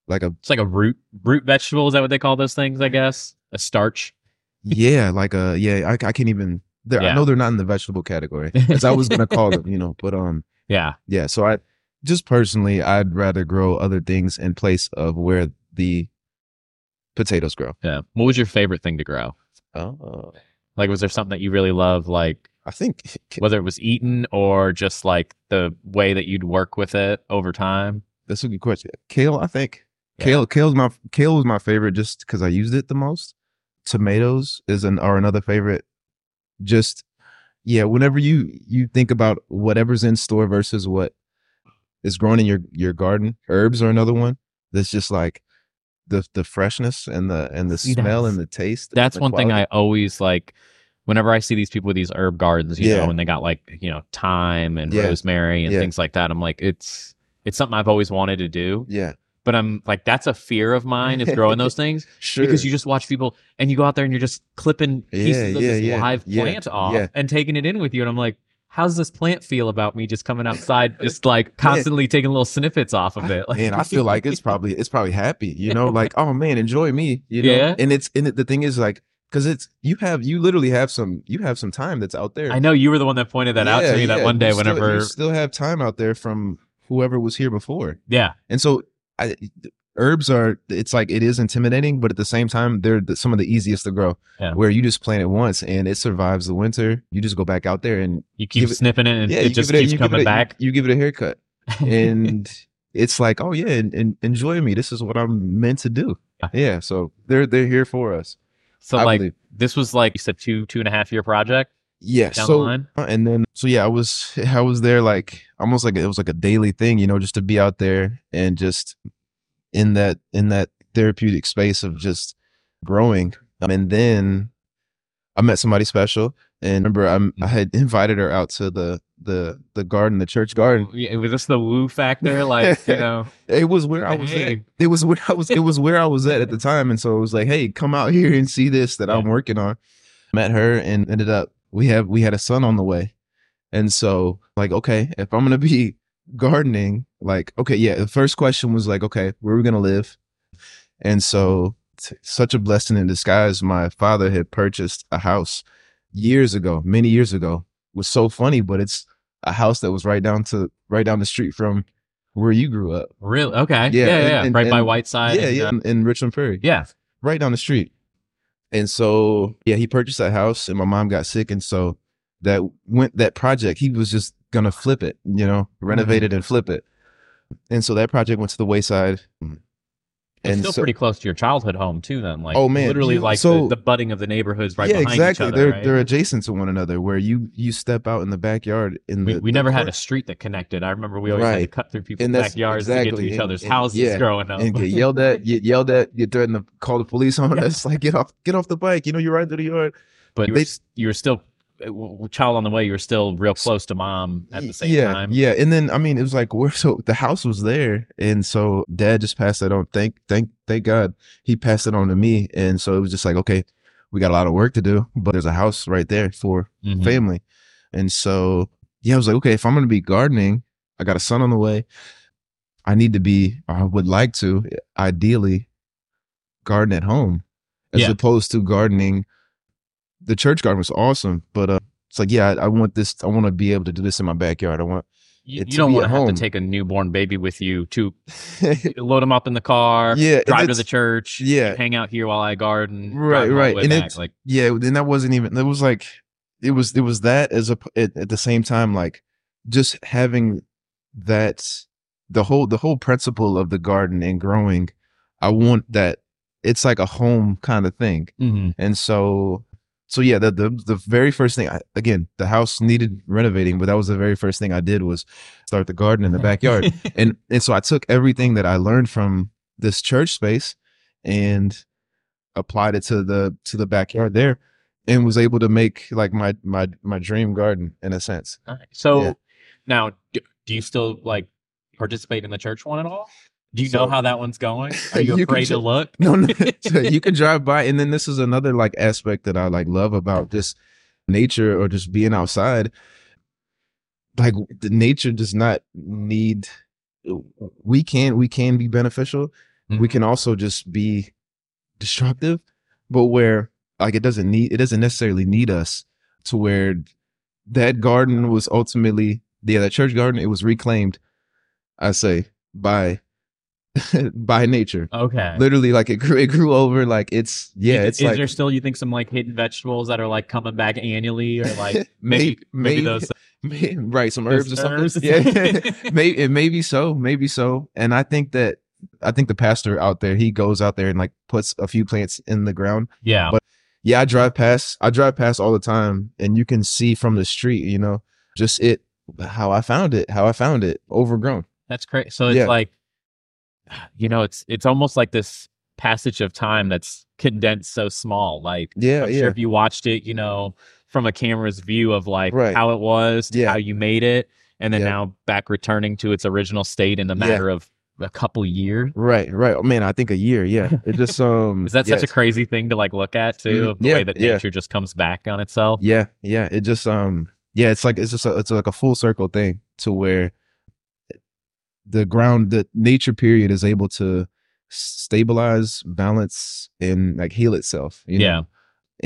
Like a It's like a root root vegetable, is that what they call those things, I guess? A starch. Yeah, like a yeah, I I can't even yeah. I know they're not in the vegetable category, as I was gonna call them, you know. But um yeah. Yeah. So I Just personally, I'd rather grow other things in place of where the potatoes grow. Yeah. What was your favorite thing to grow? Oh. Like, was there something that you really loved? Like, I think whether it was eaten or just like the way that you'd work with it over time? That's a good question. Kale, I think. Yeah. Kale, kale's my, kale was my favorite just because I used it the most. Tomatoes is an, are another favorite. Just, yeah, whenever you, you think about whatever's in store versus what it's growing in your your garden. Herbs are another one. That's just like the the freshness and the and the smell that's, and the taste. That's the one quality. thing I always like. Whenever I see these people with these herb gardens, you yeah. know, and they got like, you know, thyme and yeah. rosemary and yeah. things like that, I'm like, it's it's something I've always wanted to do. Yeah. But I'm like, that's a fear of mine, is growing those things. Sure. Because you just watch people and you go out there and you're just clipping yeah, pieces of yeah, this yeah, live yeah, plant yeah, off yeah. and taking it in with you, and I'm like, how's this plant feel about me just coming outside, just like constantly man. taking little snippets off of it? Like, man, I feel like it's probably it's probably happy, you know, like, oh man, enjoy me, you know. Yeah. And it's and it, the thing is like, because it's you have you literally have some you have some time that's out there. I know you were the one that pointed that yeah, out to me yeah. that one day you whenever still, you still have time out there from whoever was here before. Yeah, and so I, herbs are it's like it is intimidating, but at the same time they're the, some of the easiest to grow. Yeah. Where you just plant it once and it survives the winter. You just go back out there and you keep sniffing it, it and yeah, it just it a, keeps coming it a, back. You, you give it a haircut and it's like, oh yeah, and, and enjoy me. This is what I'm meant to do. Yeah. yeah so they're they're here for us. So I like believe. This was like you said two two and a half year project. Yeah. Down so the line. and then so yeah, I was I was there like almost like it was like a daily thing, you know, just to be out there and just. in that in that therapeutic space of just growing. Um, and then I met somebody special, and remember I'm, I had invited her out to the the the garden, the church garden. It was just the woo factor, like, you know. It was where I was hey. at. It was where I was it was where I was at at the time, and so it was like, hey, come out here and see this that I'm working on. Met her and ended up we have we had a son on the way. And so like, okay, if I'm going to be gardening, like, okay, yeah, the first question was like, okay, where are we gonna live? And so such a blessing in disguise, my father had purchased a house years ago, many years ago. It was so funny, but it's a house that was right down to right down the street from where you grew up. Really? Okay. Yeah, yeah, and, yeah. And, right and, by Whiteside. Yeah, and, yeah, in, in Richland Prairie. Yeah. Right down the street. And so yeah, he purchased that house and my mom got sick, and so that went that project, he was just gonna flip it, you know, renovate it and flip it. And so that project went to the wayside. And it's still so, pretty close to your childhood home too then. Like, oh man, literally you, like so, the, the budding of the neighborhoods right yeah, behind exactly. each other. They're right? they're adjacent to one another where you you step out in the backyard in We, the, we the never court. had a street that connected. I remember we always right. had to cut through people's backyards exactly. to get to each and, other's and, houses yeah. growing up. And get yelled at, get yelled at, get threatened to call the police on yeah. us, like, get off get off the bike, you know, you're right through the yard. But they, you were, you were still child on the way, you were still real close to mom at the same yeah, time. Yeah. And then, I mean, it was like, we're so the house was there. And so dad just passed that on. Thank, thank, thank God he passed it on to me. And so it was just like, okay, we got a lot of work to do, but there's a house right there for mm-hmm. family. And so, yeah, I was like, okay, if I'm going to be gardening, I got a son on the way. I need to be, I would like to ideally garden at home as yeah. opposed to gardening. The church garden was awesome, but uh, it's like, yeah, I, I want this. I want to be able to do this in my backyard. I want you, you don't want to have to take a newborn baby with you to load them up in the car, yeah, drive to the church, yeah, hang out here while I garden, right, right, and it's like, yeah, and that wasn't even. It was like, it was, it was that as a it, at the same time, like just having that the whole the whole principle of the garden and growing. I want that. It's like a home kind of thing, mm-hmm. and so. So yeah, the, the the very first thing, I, again, the house needed renovating, but that was the very first thing I did was start the garden in the backyard. and and so I took everything that I learned from this church space and applied it to the to the backyard there and was able to make like my my my dream garden in a sense. All right. So yeah. Now, do, do you still like participate in the church one at all? Do you so, know how that one's going? Are you, you afraid to look? No, no. You can drive by. And then this is another like aspect that I like love about just nature or just being outside. Like the nature does not need, we can, we can be beneficial. Mm-hmm. We can also just be destructive, but where like it doesn't need, it doesn't necessarily need us to where that garden was ultimately, yeah, that church garden, it was reclaimed, I say, by by nature. Okay. Literally like it grew it grew over like it's yeah it's is, like is there still you think some like hidden vegetables that are like coming back annually or like maybe maybe, maybe those maybe, right some herbs or herbs something or something. Yeah. maybe maybe so maybe so and I think that I think the pastor out there he goes out there and like puts a few plants in the ground. Yeah. But yeah, I drive past I drive past all the time and you can see from the street, you know, just it how I found it, how I found it overgrown. That's crazy. So it's yeah. like you know, it's it's almost like this passage of time that's condensed so small. Like, yeah, I'm yeah. sure if you watched it, you know, from a camera's view of like right. how it was, to yeah. how you made it, and then yeah. now back returning to its original state in a matter yeah. of a couple years. Right, right. Oh, man, I think a year. Yeah, it just um. Is that yes. such a crazy thing to like look at too? Mm-hmm. The yeah, way that nature yeah. just comes back on itself. Yeah, yeah. It just um. Yeah, it's like it's just a, it's like a full circle thing to where. The ground, the nature period is able to stabilize, balance, and like heal itself. You know? Yeah.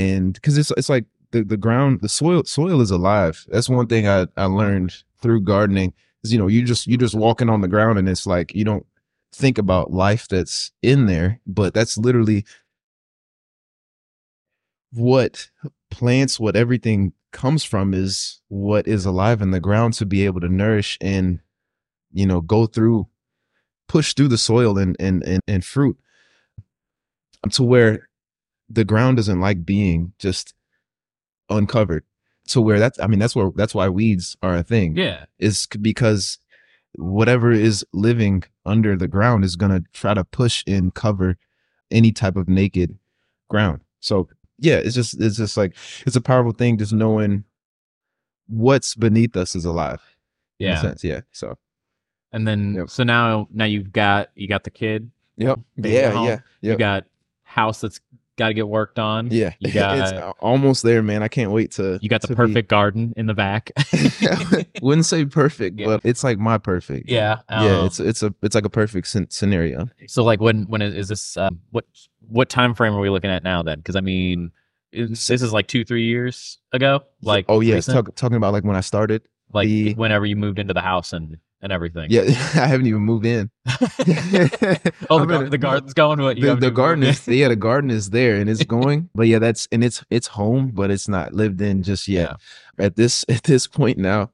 And because it's it's like the, the ground, the soil, soil is alive. That's one thing I, I learned through gardening is, you know, you just, you're just walking on the ground and it's like, you don't think about life that's in there, but that's literally what plants, what everything comes from is what is alive in the ground to be able to nourish and you know, go through, push through the soil and, and, and, and fruit to where the ground doesn't like being just uncovered to where that's, I mean, that's where, that's why weeds are a thing. Yeah. It's because whatever is living under the ground is going to try to push and cover any type of naked ground. So yeah, it's just, it's just like, it's a powerful thing. Just knowing what's beneath us is alive. Yeah. In a sense. Yeah. So. And then, yep. so now, now you've got, you got the kid. Yep. Yeah. Yeah. Yep. You got house that's got to get worked on. Yeah. You got it's almost there, man. I can't wait to, you got the perfect be... garden in the back. Wouldn't say perfect, yeah. but it's like my perfect. Yeah. Um, yeah. It's, it's a, it's like a perfect scenario. So like when, when is this, um, what, what time frame are we looking at now then? Cause I mean, this is like two, three years ago. Like, oh yeah. Talk, talking about like when I started, like the... whenever you moved into the house and. And everything. Yeah, I haven't even moved in. oh, the, gar- the garden's going. What you the, the garden is? Yeah, the garden is there and it's going. But yeah, that's and it's it's home, but it's not lived in just yet. Yeah. At this at this point now,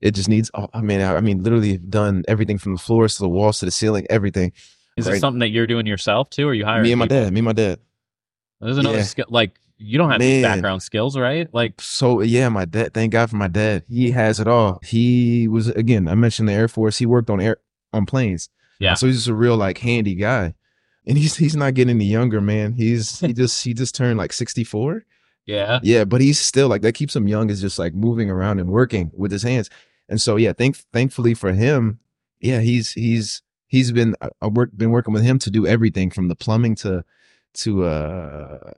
it just needs. Oh, I mean, I, I mean, literally done everything from the floors to the walls to the ceiling, everything. Is right. It something that you're doing yourself too, or you hiring? Me and my people? dad. Me and my dad. There's another yeah. skill. Like you don't have Man. background skills, right? Like so, yeah. My dad. Thank God for my dad. He has it all. He was again. I mentioned the Air Force. He worked on air on planes. Yeah. So he's just a real like handy guy, and he's he's not getting any younger, man. He's he just he just turned like sixty-four, Yeah. Yeah. But he's still like, that keeps him young, is just like moving around and working with his hands. And so, yeah, thank, thankfully for him. Yeah. He's, he's, he's been, I've work, been working with him to do everything from the plumbing to, to, uh,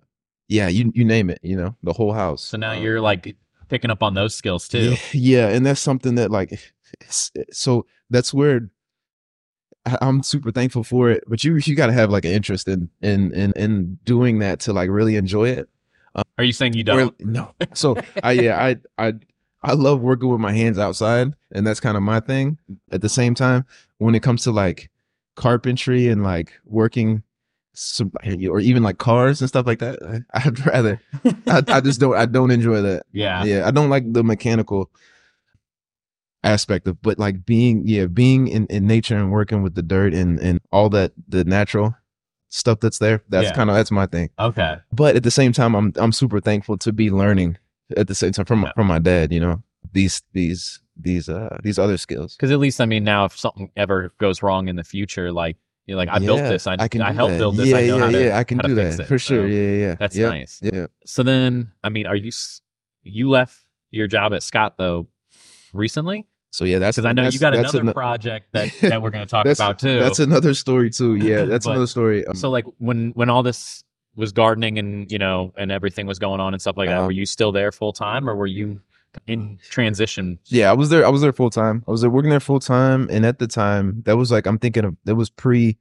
yeah, you, you name it, you know, the whole house. So now um, you're like picking up on those skills too. Yeah. And that's something that like, it's, it's, so that's where I'm super thankful for it. But you, you got to have like an interest in, in, in, in doing that to like really enjoy it. Um, Are you saying you don't? Or, no. So I, yeah, I, I, I love working with my hands outside, and that's kind of my thing. At the same time, when it comes to like carpentry and like working some, or even like cars and stuff like that, I'd rather, I, I just don't, I don't enjoy that. Yeah. Yeah. I don't like the mechanical aspect of, but like being, yeah, being in, in nature and working with the dirt and, and all that, the natural stuff that's there. That's yeah. kind of, that's my thing. Okay. But at the same time, I'm, I'm super thankful to be learning at the same time from, yeah. from my dad, you know, these, these, these, uh, these other skills. Cause at least, I mean, now if something ever goes wrong in the future, like, you're like, I yeah, built this, I, I, can I helped that. build this. Yeah, I know yeah, how to, yeah, I can do that for sure. So yeah. Yeah. That's yep, nice. Yeah. So then, I mean, are you, you left your job at Scott though recently? So yeah, that's, cause I know you got another an- project that, that we're going to talk about too. That's another story too. Yeah. That's but, another story. Um, so like when, when all this was gardening and, you know, and everything was going on and stuff like that, um, were you still there full time or were you in transition? Yeah, I was there. I was there full time. I was there working there full time. And at the time that was like, I'm thinking of, that was pre,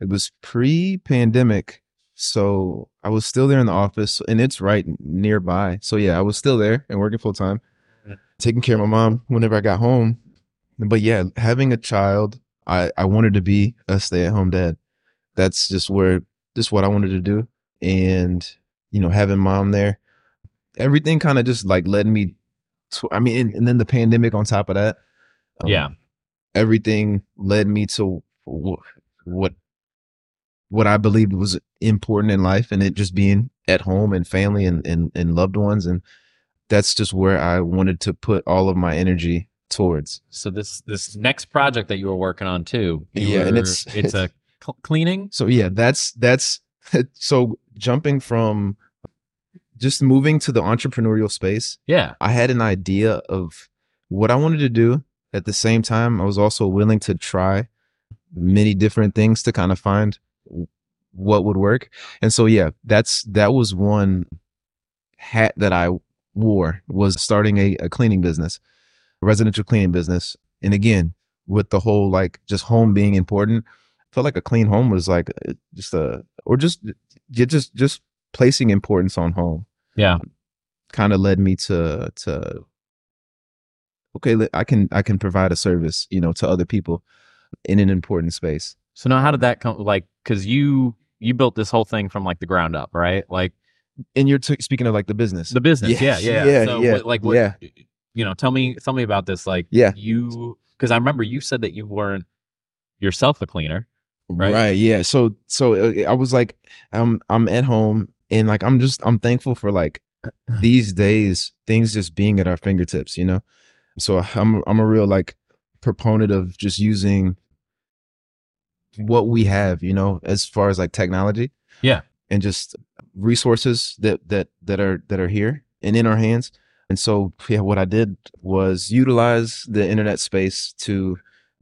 it was pre pandemic. So I was still there in the office and it's right nearby. So yeah, I was still there and working full time, taking care of my mom whenever I got home. But yeah, having a child, I, I wanted to be a stay at home dad. That's just where, just what I wanted to do. And, you know, having mom there, everything kind of just like led me to, I mean, and, and then the pandemic on top of that. Um, yeah. Everything led me to w- what, what I believed was important in life, and it just being at home and family and, and, and loved ones. And that's just where I wanted to put all of my energy towards. So this, this next project that you were working on too. Yeah. Were, and it's, it's a cl- cleaning. So yeah, that's, that's, so jumping from just moving to the entrepreneurial space. Yeah. I had an idea of what I wanted to do. At the same time, I was also willing to try many different things to kind of find what would work. And so, yeah, that's, that was one hat that I wore, was starting a, a cleaning business, a residential cleaning business. And again, with the whole, like just home being important, I felt like a clean home was like just a, or just, just, just placing importance on home. Yeah. Kind of led me to, to, okay, I can, I can provide a service, you know, to other people in an important space. So now how did that come? Like, cause you, you built this whole thing from like the ground up, right? Like, and you're t- speaking of like the business, the business. Yeah. Yeah. Yeah. yeah so yeah, what, like, what, yeah. you know, tell me, tell me about this. Like yeah. you, cause I remember you said that you weren't yourself a cleaner. Right. right. Yeah. So, so I was like, I'm, I'm at home and like, I'm just, I'm thankful for like these days, things just being at our fingertips, you know? So I'm, I'm a real like proponent of just using what we have, you know, as far as like technology. Yeah. And just resources that, that, that are, that are here and in our hands. And so, yeah, what I did was utilize the internet space to,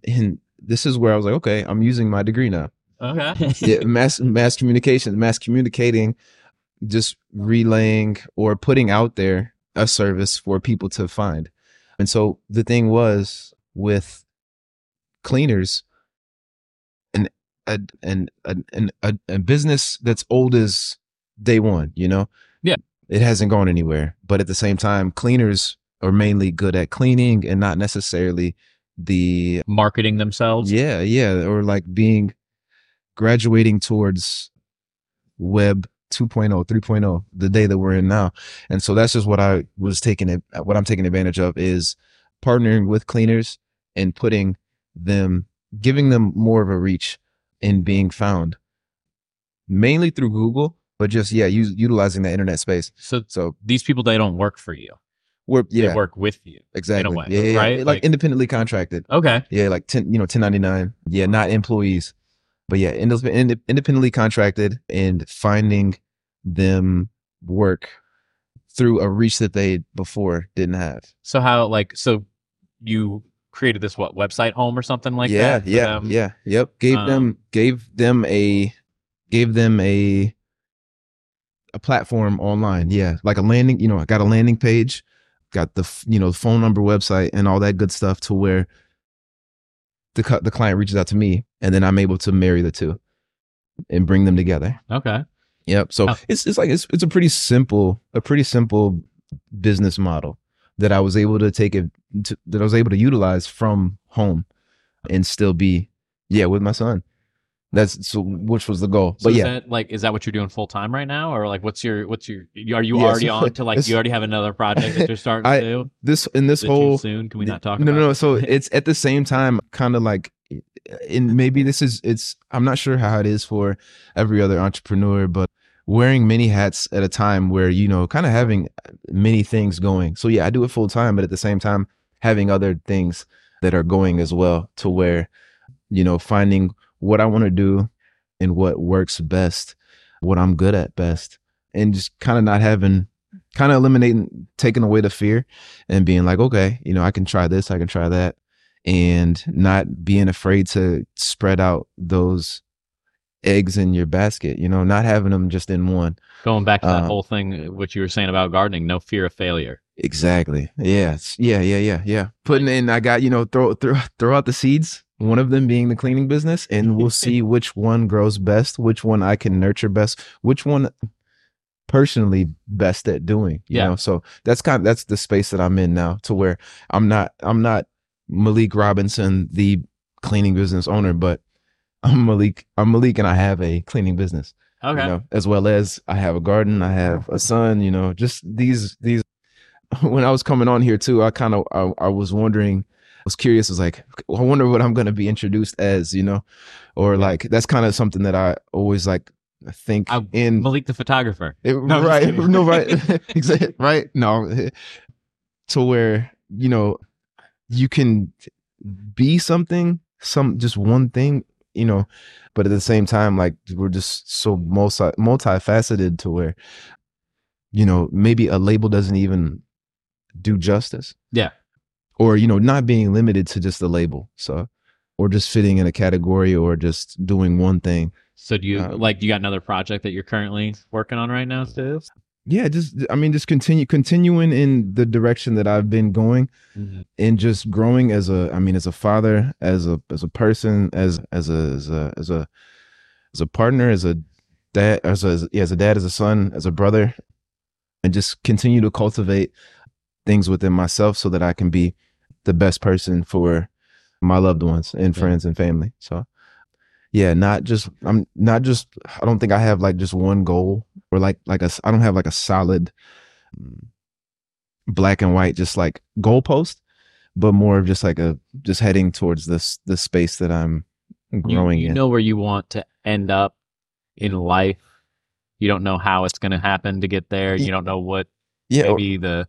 and this is where I was like, okay, I'm using my degree now. Okay. yeah, mass mass communications, mass communicating, just relaying or putting out there a service for people to find. And so the thing was with cleaners, and an an an a, a business that's old as day one, you know? Yeah. It hasn't gone anywhere. But at the same time, cleaners are mainly good at cleaning and not necessarily the marketing themselves. Yeah. Yeah. Or like being graduating towards web two point oh, three point oh, the day that we're in now. And so that's just what I was taking it. What I'm taking advantage of is partnering with cleaners and putting them, giving them more of a reach in being found mainly through Google, but just, yeah, use, utilizing the internet space. So, so these people, they don't work for you. We're, yeah. They work with you. Exactly. In a way, yeah, yeah, right? Like, like independently contracted. Okay. Yeah. Like ten, you know, ten ninety-nine. Yeah. Not employees, but yeah, ind- ind- independently contracted and finding them work through a reach that they before didn't have. So how, like, so you created this, what, website home or something like yeah, that? Yeah, yeah, yeah, yep. Gave um, them, gave them a, gave them a, a platform online. Yeah, like a landing, you know, I got a landing page, got the, you know, phone number, website, and all that good stuff to where the the client reaches out to me, and then I'm able to marry the two and bring them together. Okay. Yep. So oh. it's it's like it's it's a pretty simple a pretty simple business model that I was able to take it to, that I was able to utilize from home and still be yeah with my son. That's so, which was the goal. So but is yeah, that, like, is that what you're doing full time right now, or like what's your what's your are you yeah, already so, on to like you already have another project that you're starting I, to do? This in this is whole soon can we not talk? No, about no, no. It? So it's at the same time, kind of like, and maybe this is it's. I'm not sure how it is for every other entrepreneur, but wearing many hats at a time where you know, kind of having many things going. So yeah, I do it full time, but at the same time, having other things that are going as well to where, you know, finding what I want to do and what works best, what I'm good at best, and just kind of not having, kind of eliminating, taking away the fear and being like, okay, you know, I can try this, I can try that, and not being afraid to spread out those eggs in your basket, you know, not having them just in one. Going back to that um, whole thing, what you were saying about gardening, no fear of failure. Exactly. Yeah. Yeah. Yeah. Yeah. Yeah. Putting in, I got, you know, throw, throw, throw out the seeds. One of them being the cleaning business, and we'll see which one grows best, which one I can nurture best, which one personally best at doing, you yeah. know? So that's kind of, that's the space that I'm in now to where I'm not, I'm not Malique Robinson, the cleaning business owner, but I'm Malique, I'm Malique and I have a cleaning business, okay, you know, as well as I have a garden, I have a son, you know, just these, these, when I was coming on here too, I kind of, I, I was wondering, I was curious, I was like, well, I wonder what I'm going to be introduced as, you know, or like, that's kind of something that I always like think I, in. Malique the photographer. It, no, right. No, right. Exactly. Right. No. To where, you know, you can be something, some just one thing, you know, but at the same time, like we're just so multi multifaceted to where, you know, maybe a label doesn't even do justice. Yeah. Or, you know, not being limited to just the label. So, or just fitting in a category or just doing one thing. So do you, um, like, you got another project that you're currently working on right now, Steve? Yeah, just, I mean, just continue, continuing in the direction that I've been going mm-hmm. and just growing as a, I mean, as a father, as a, as a person, as, as a, as a, as a, as a partner, as a dad, as a, yeah, as a dad, as a son, as a brother, and just continue to cultivate things within myself so that I can be the best person for my loved ones and friends and family. So yeah, not just, I'm not just, I don't think I have like just one goal or like, like a, I don't have like a solid black and white, just like goalpost, but more of just like a, just heading towards this, the space that I'm growing in. You, you know where you want to end up in life. You don't know how it's going to happen to get there. You don't know what yeah, maybe or, the,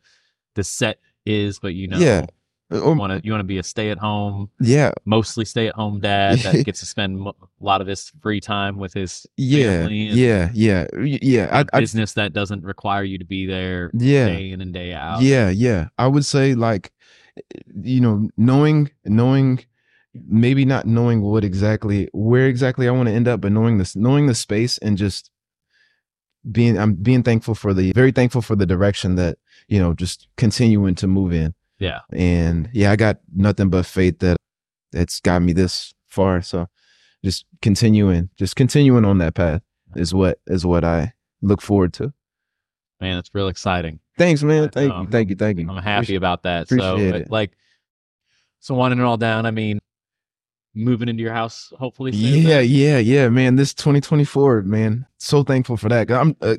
the set is, but you know, yeah. Or, you want to you want to be a stay at home, yeah, mostly stay at home dad that gets to spend a lot of his free time with his yeah, family and yeah, yeah, yeah. I, business I, that doesn't require you to be there, yeah, day in and day out. Yeah, yeah. I would say like, you know, knowing knowing, maybe not knowing what exactly where exactly I want to end up, but knowing this, knowing the space and just being, I'm being thankful for the very thankful for the direction that, you know, just continuing to move in. Yeah. And yeah, I got nothing but faith that that's got me this far. So just continuing, just continuing on that path is what, is what I look forward to. Man, that's real exciting. Thanks, man. Thank um, you. Thank you. Thank you. I'm happy appreciate, about that. So it. like, so winding it all down, I mean, moving into your house, hopefully. Soon, yeah. Though. Yeah. Yeah, man. This twenty twenty-four, man. So thankful for that. I'm uh,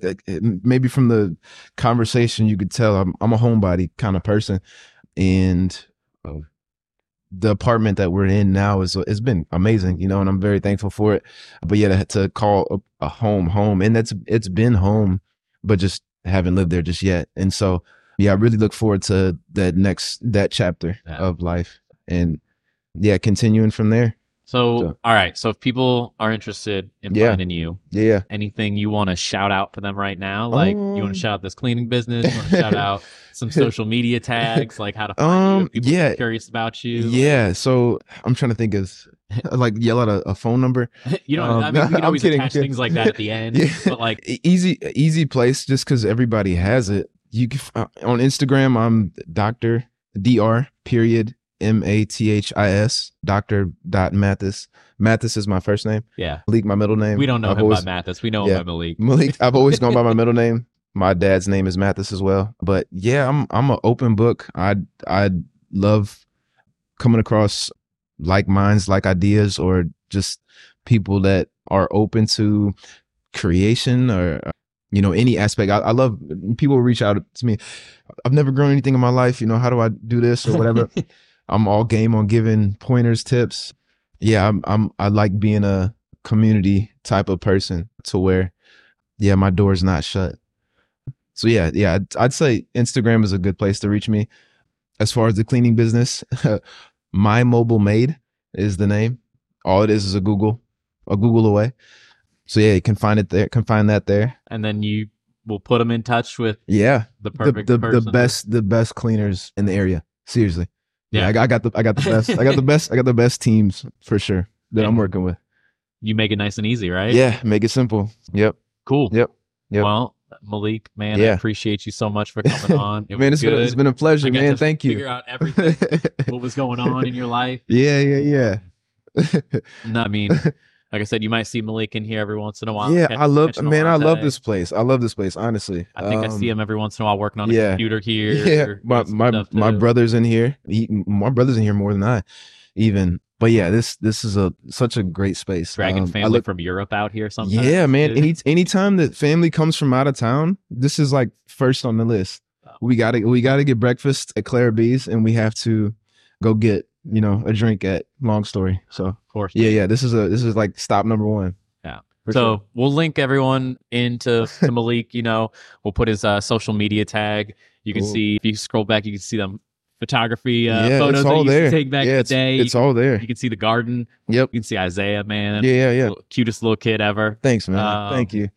maybe from the conversation, you could tell I'm, I'm a homebody kind of person. And um, the apartment that we're in now is, it's been amazing, you know, and I'm very thankful for it. But yeah, to, to call a, a home home, and that's, it's been home, but just haven't lived there just yet. And so, yeah, I really look forward to that next, that chapter yeah. of life, and yeah, continuing from there. So, so, all right. So if people are interested in yeah. finding you, yeah, anything you want to shout out for them right now? Like um, you want to shout out this cleaning business? You want to shout out some social media tags, like how to find um, you? If people yeah. are curious about you. Yeah. Like, so I'm trying to think of like yell out a, a phone number. You know, um, I mean, we can always kidding, attach things like that at the end. Yeah. But like easy, easy place just because everybody has it. You can, uh, on Instagram, I'm Doctor Dr. Period. M A T H I S, doctor dot mathis. Mathis is my first name. Yeah. Malique, my middle name. We don't know I've him always, by Mathis. We know yeah. him by Malique. Malique, I've always gone by my middle name. My dad's name is Mathis as well. But yeah, I'm I'm an open book. I I love coming across like minds, like ideas, or just people that are open to creation or, you know, any aspect. I, I love people reach out to me. I've never grown anything in my life. You know, how do I do this or whatever? I'm all game on giving pointers, tips. Yeah, I'm, I'm. I like being a community type of person to where, yeah, my door's not shut. So yeah, yeah. I'd, I'd say Instagram is a good place to reach me. As far as the cleaning business, My Mobile Maid is the name. All it is is a Google, a Google away. So yeah, you can find it there. Can find that there. And then you will put them in touch with yeah the perfect the, the, person. the best the best cleaners in the area. Seriously. Yeah, I got the I got the best I got the best I got the best teams for sure that and I'm working with. You make it nice and easy, right? Yeah, make it simple. Yep. Cool. Yep. Yep. Well, Malique, man, yeah. I appreciate you so much for coming on. It man, was it's, good. Been, it's been a pleasure, I man. To Thank figure you. Figure out everything, what was going on in your life. Yeah, yeah, yeah. No, I mean, like I said, you might see Malique in here every once in a while. Yeah, catch, I love man, I love this place. I love this place, honestly. I think um, I see him every once in a while working on a yeah. computer here. Yeah, or, my my to, my brother's in here. He, my brother's in here more than I even. But yeah, this this is a such a great space. Dragon um, family look, from Europe out here sometimes. Yeah, man. Dude. Any anytime that family comes from out of town, this is like first on the list. Oh. We gotta we gotta get breakfast at Clara B's, and we have to go get, you know, a drink at LongStory. So of course. Yeah, yeah. This is a this is like stop number one. Yeah. So sure. We'll link everyone into to Malique, you know, we'll put his uh, social media tag. You can cool. see if you scroll back, you can see them photography uh, yeah, photos that you there. Take back yeah, in the day. It's, it's all there. You can see the garden. Yep. You can see Isaiah, man. Yeah, yeah, yeah. Cutest little kid ever. Thanks, man. Um, Thank you.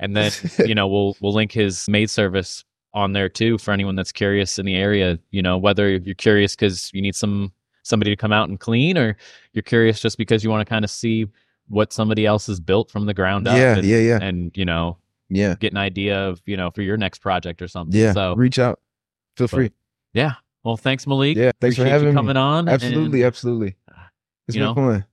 And then, you know, we'll we'll link his maid service on there too for anyone that's curious in the area, you know, whether you're curious because you need some somebody to come out and clean, or you're curious just because you want to kind of see what somebody else has built from the ground up. Yeah, and, yeah, yeah. And, you know, yeah, get an idea of, you know, for your next project or something. Yeah, so reach out. Feel but, free. Yeah. Well, thanks, Malique. Yeah, thanks Appreciate for having you coming me. on. Absolutely, and, absolutely. It's been know, fun.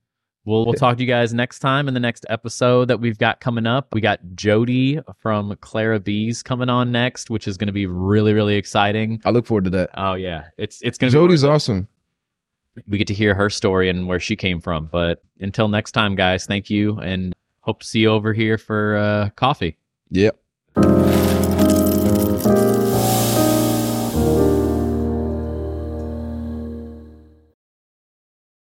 We'll we'll talk to you guys next time in the next episode that we've got coming up. We got Jody from Clara B's coming on next, which is going to be really really exciting. I look forward to that. Oh yeah, it's it's going to Jody's be awesome. We get to hear her story and where she came from. But until next time, guys, thank you, and hope to see you over here for uh, coffee. Yep.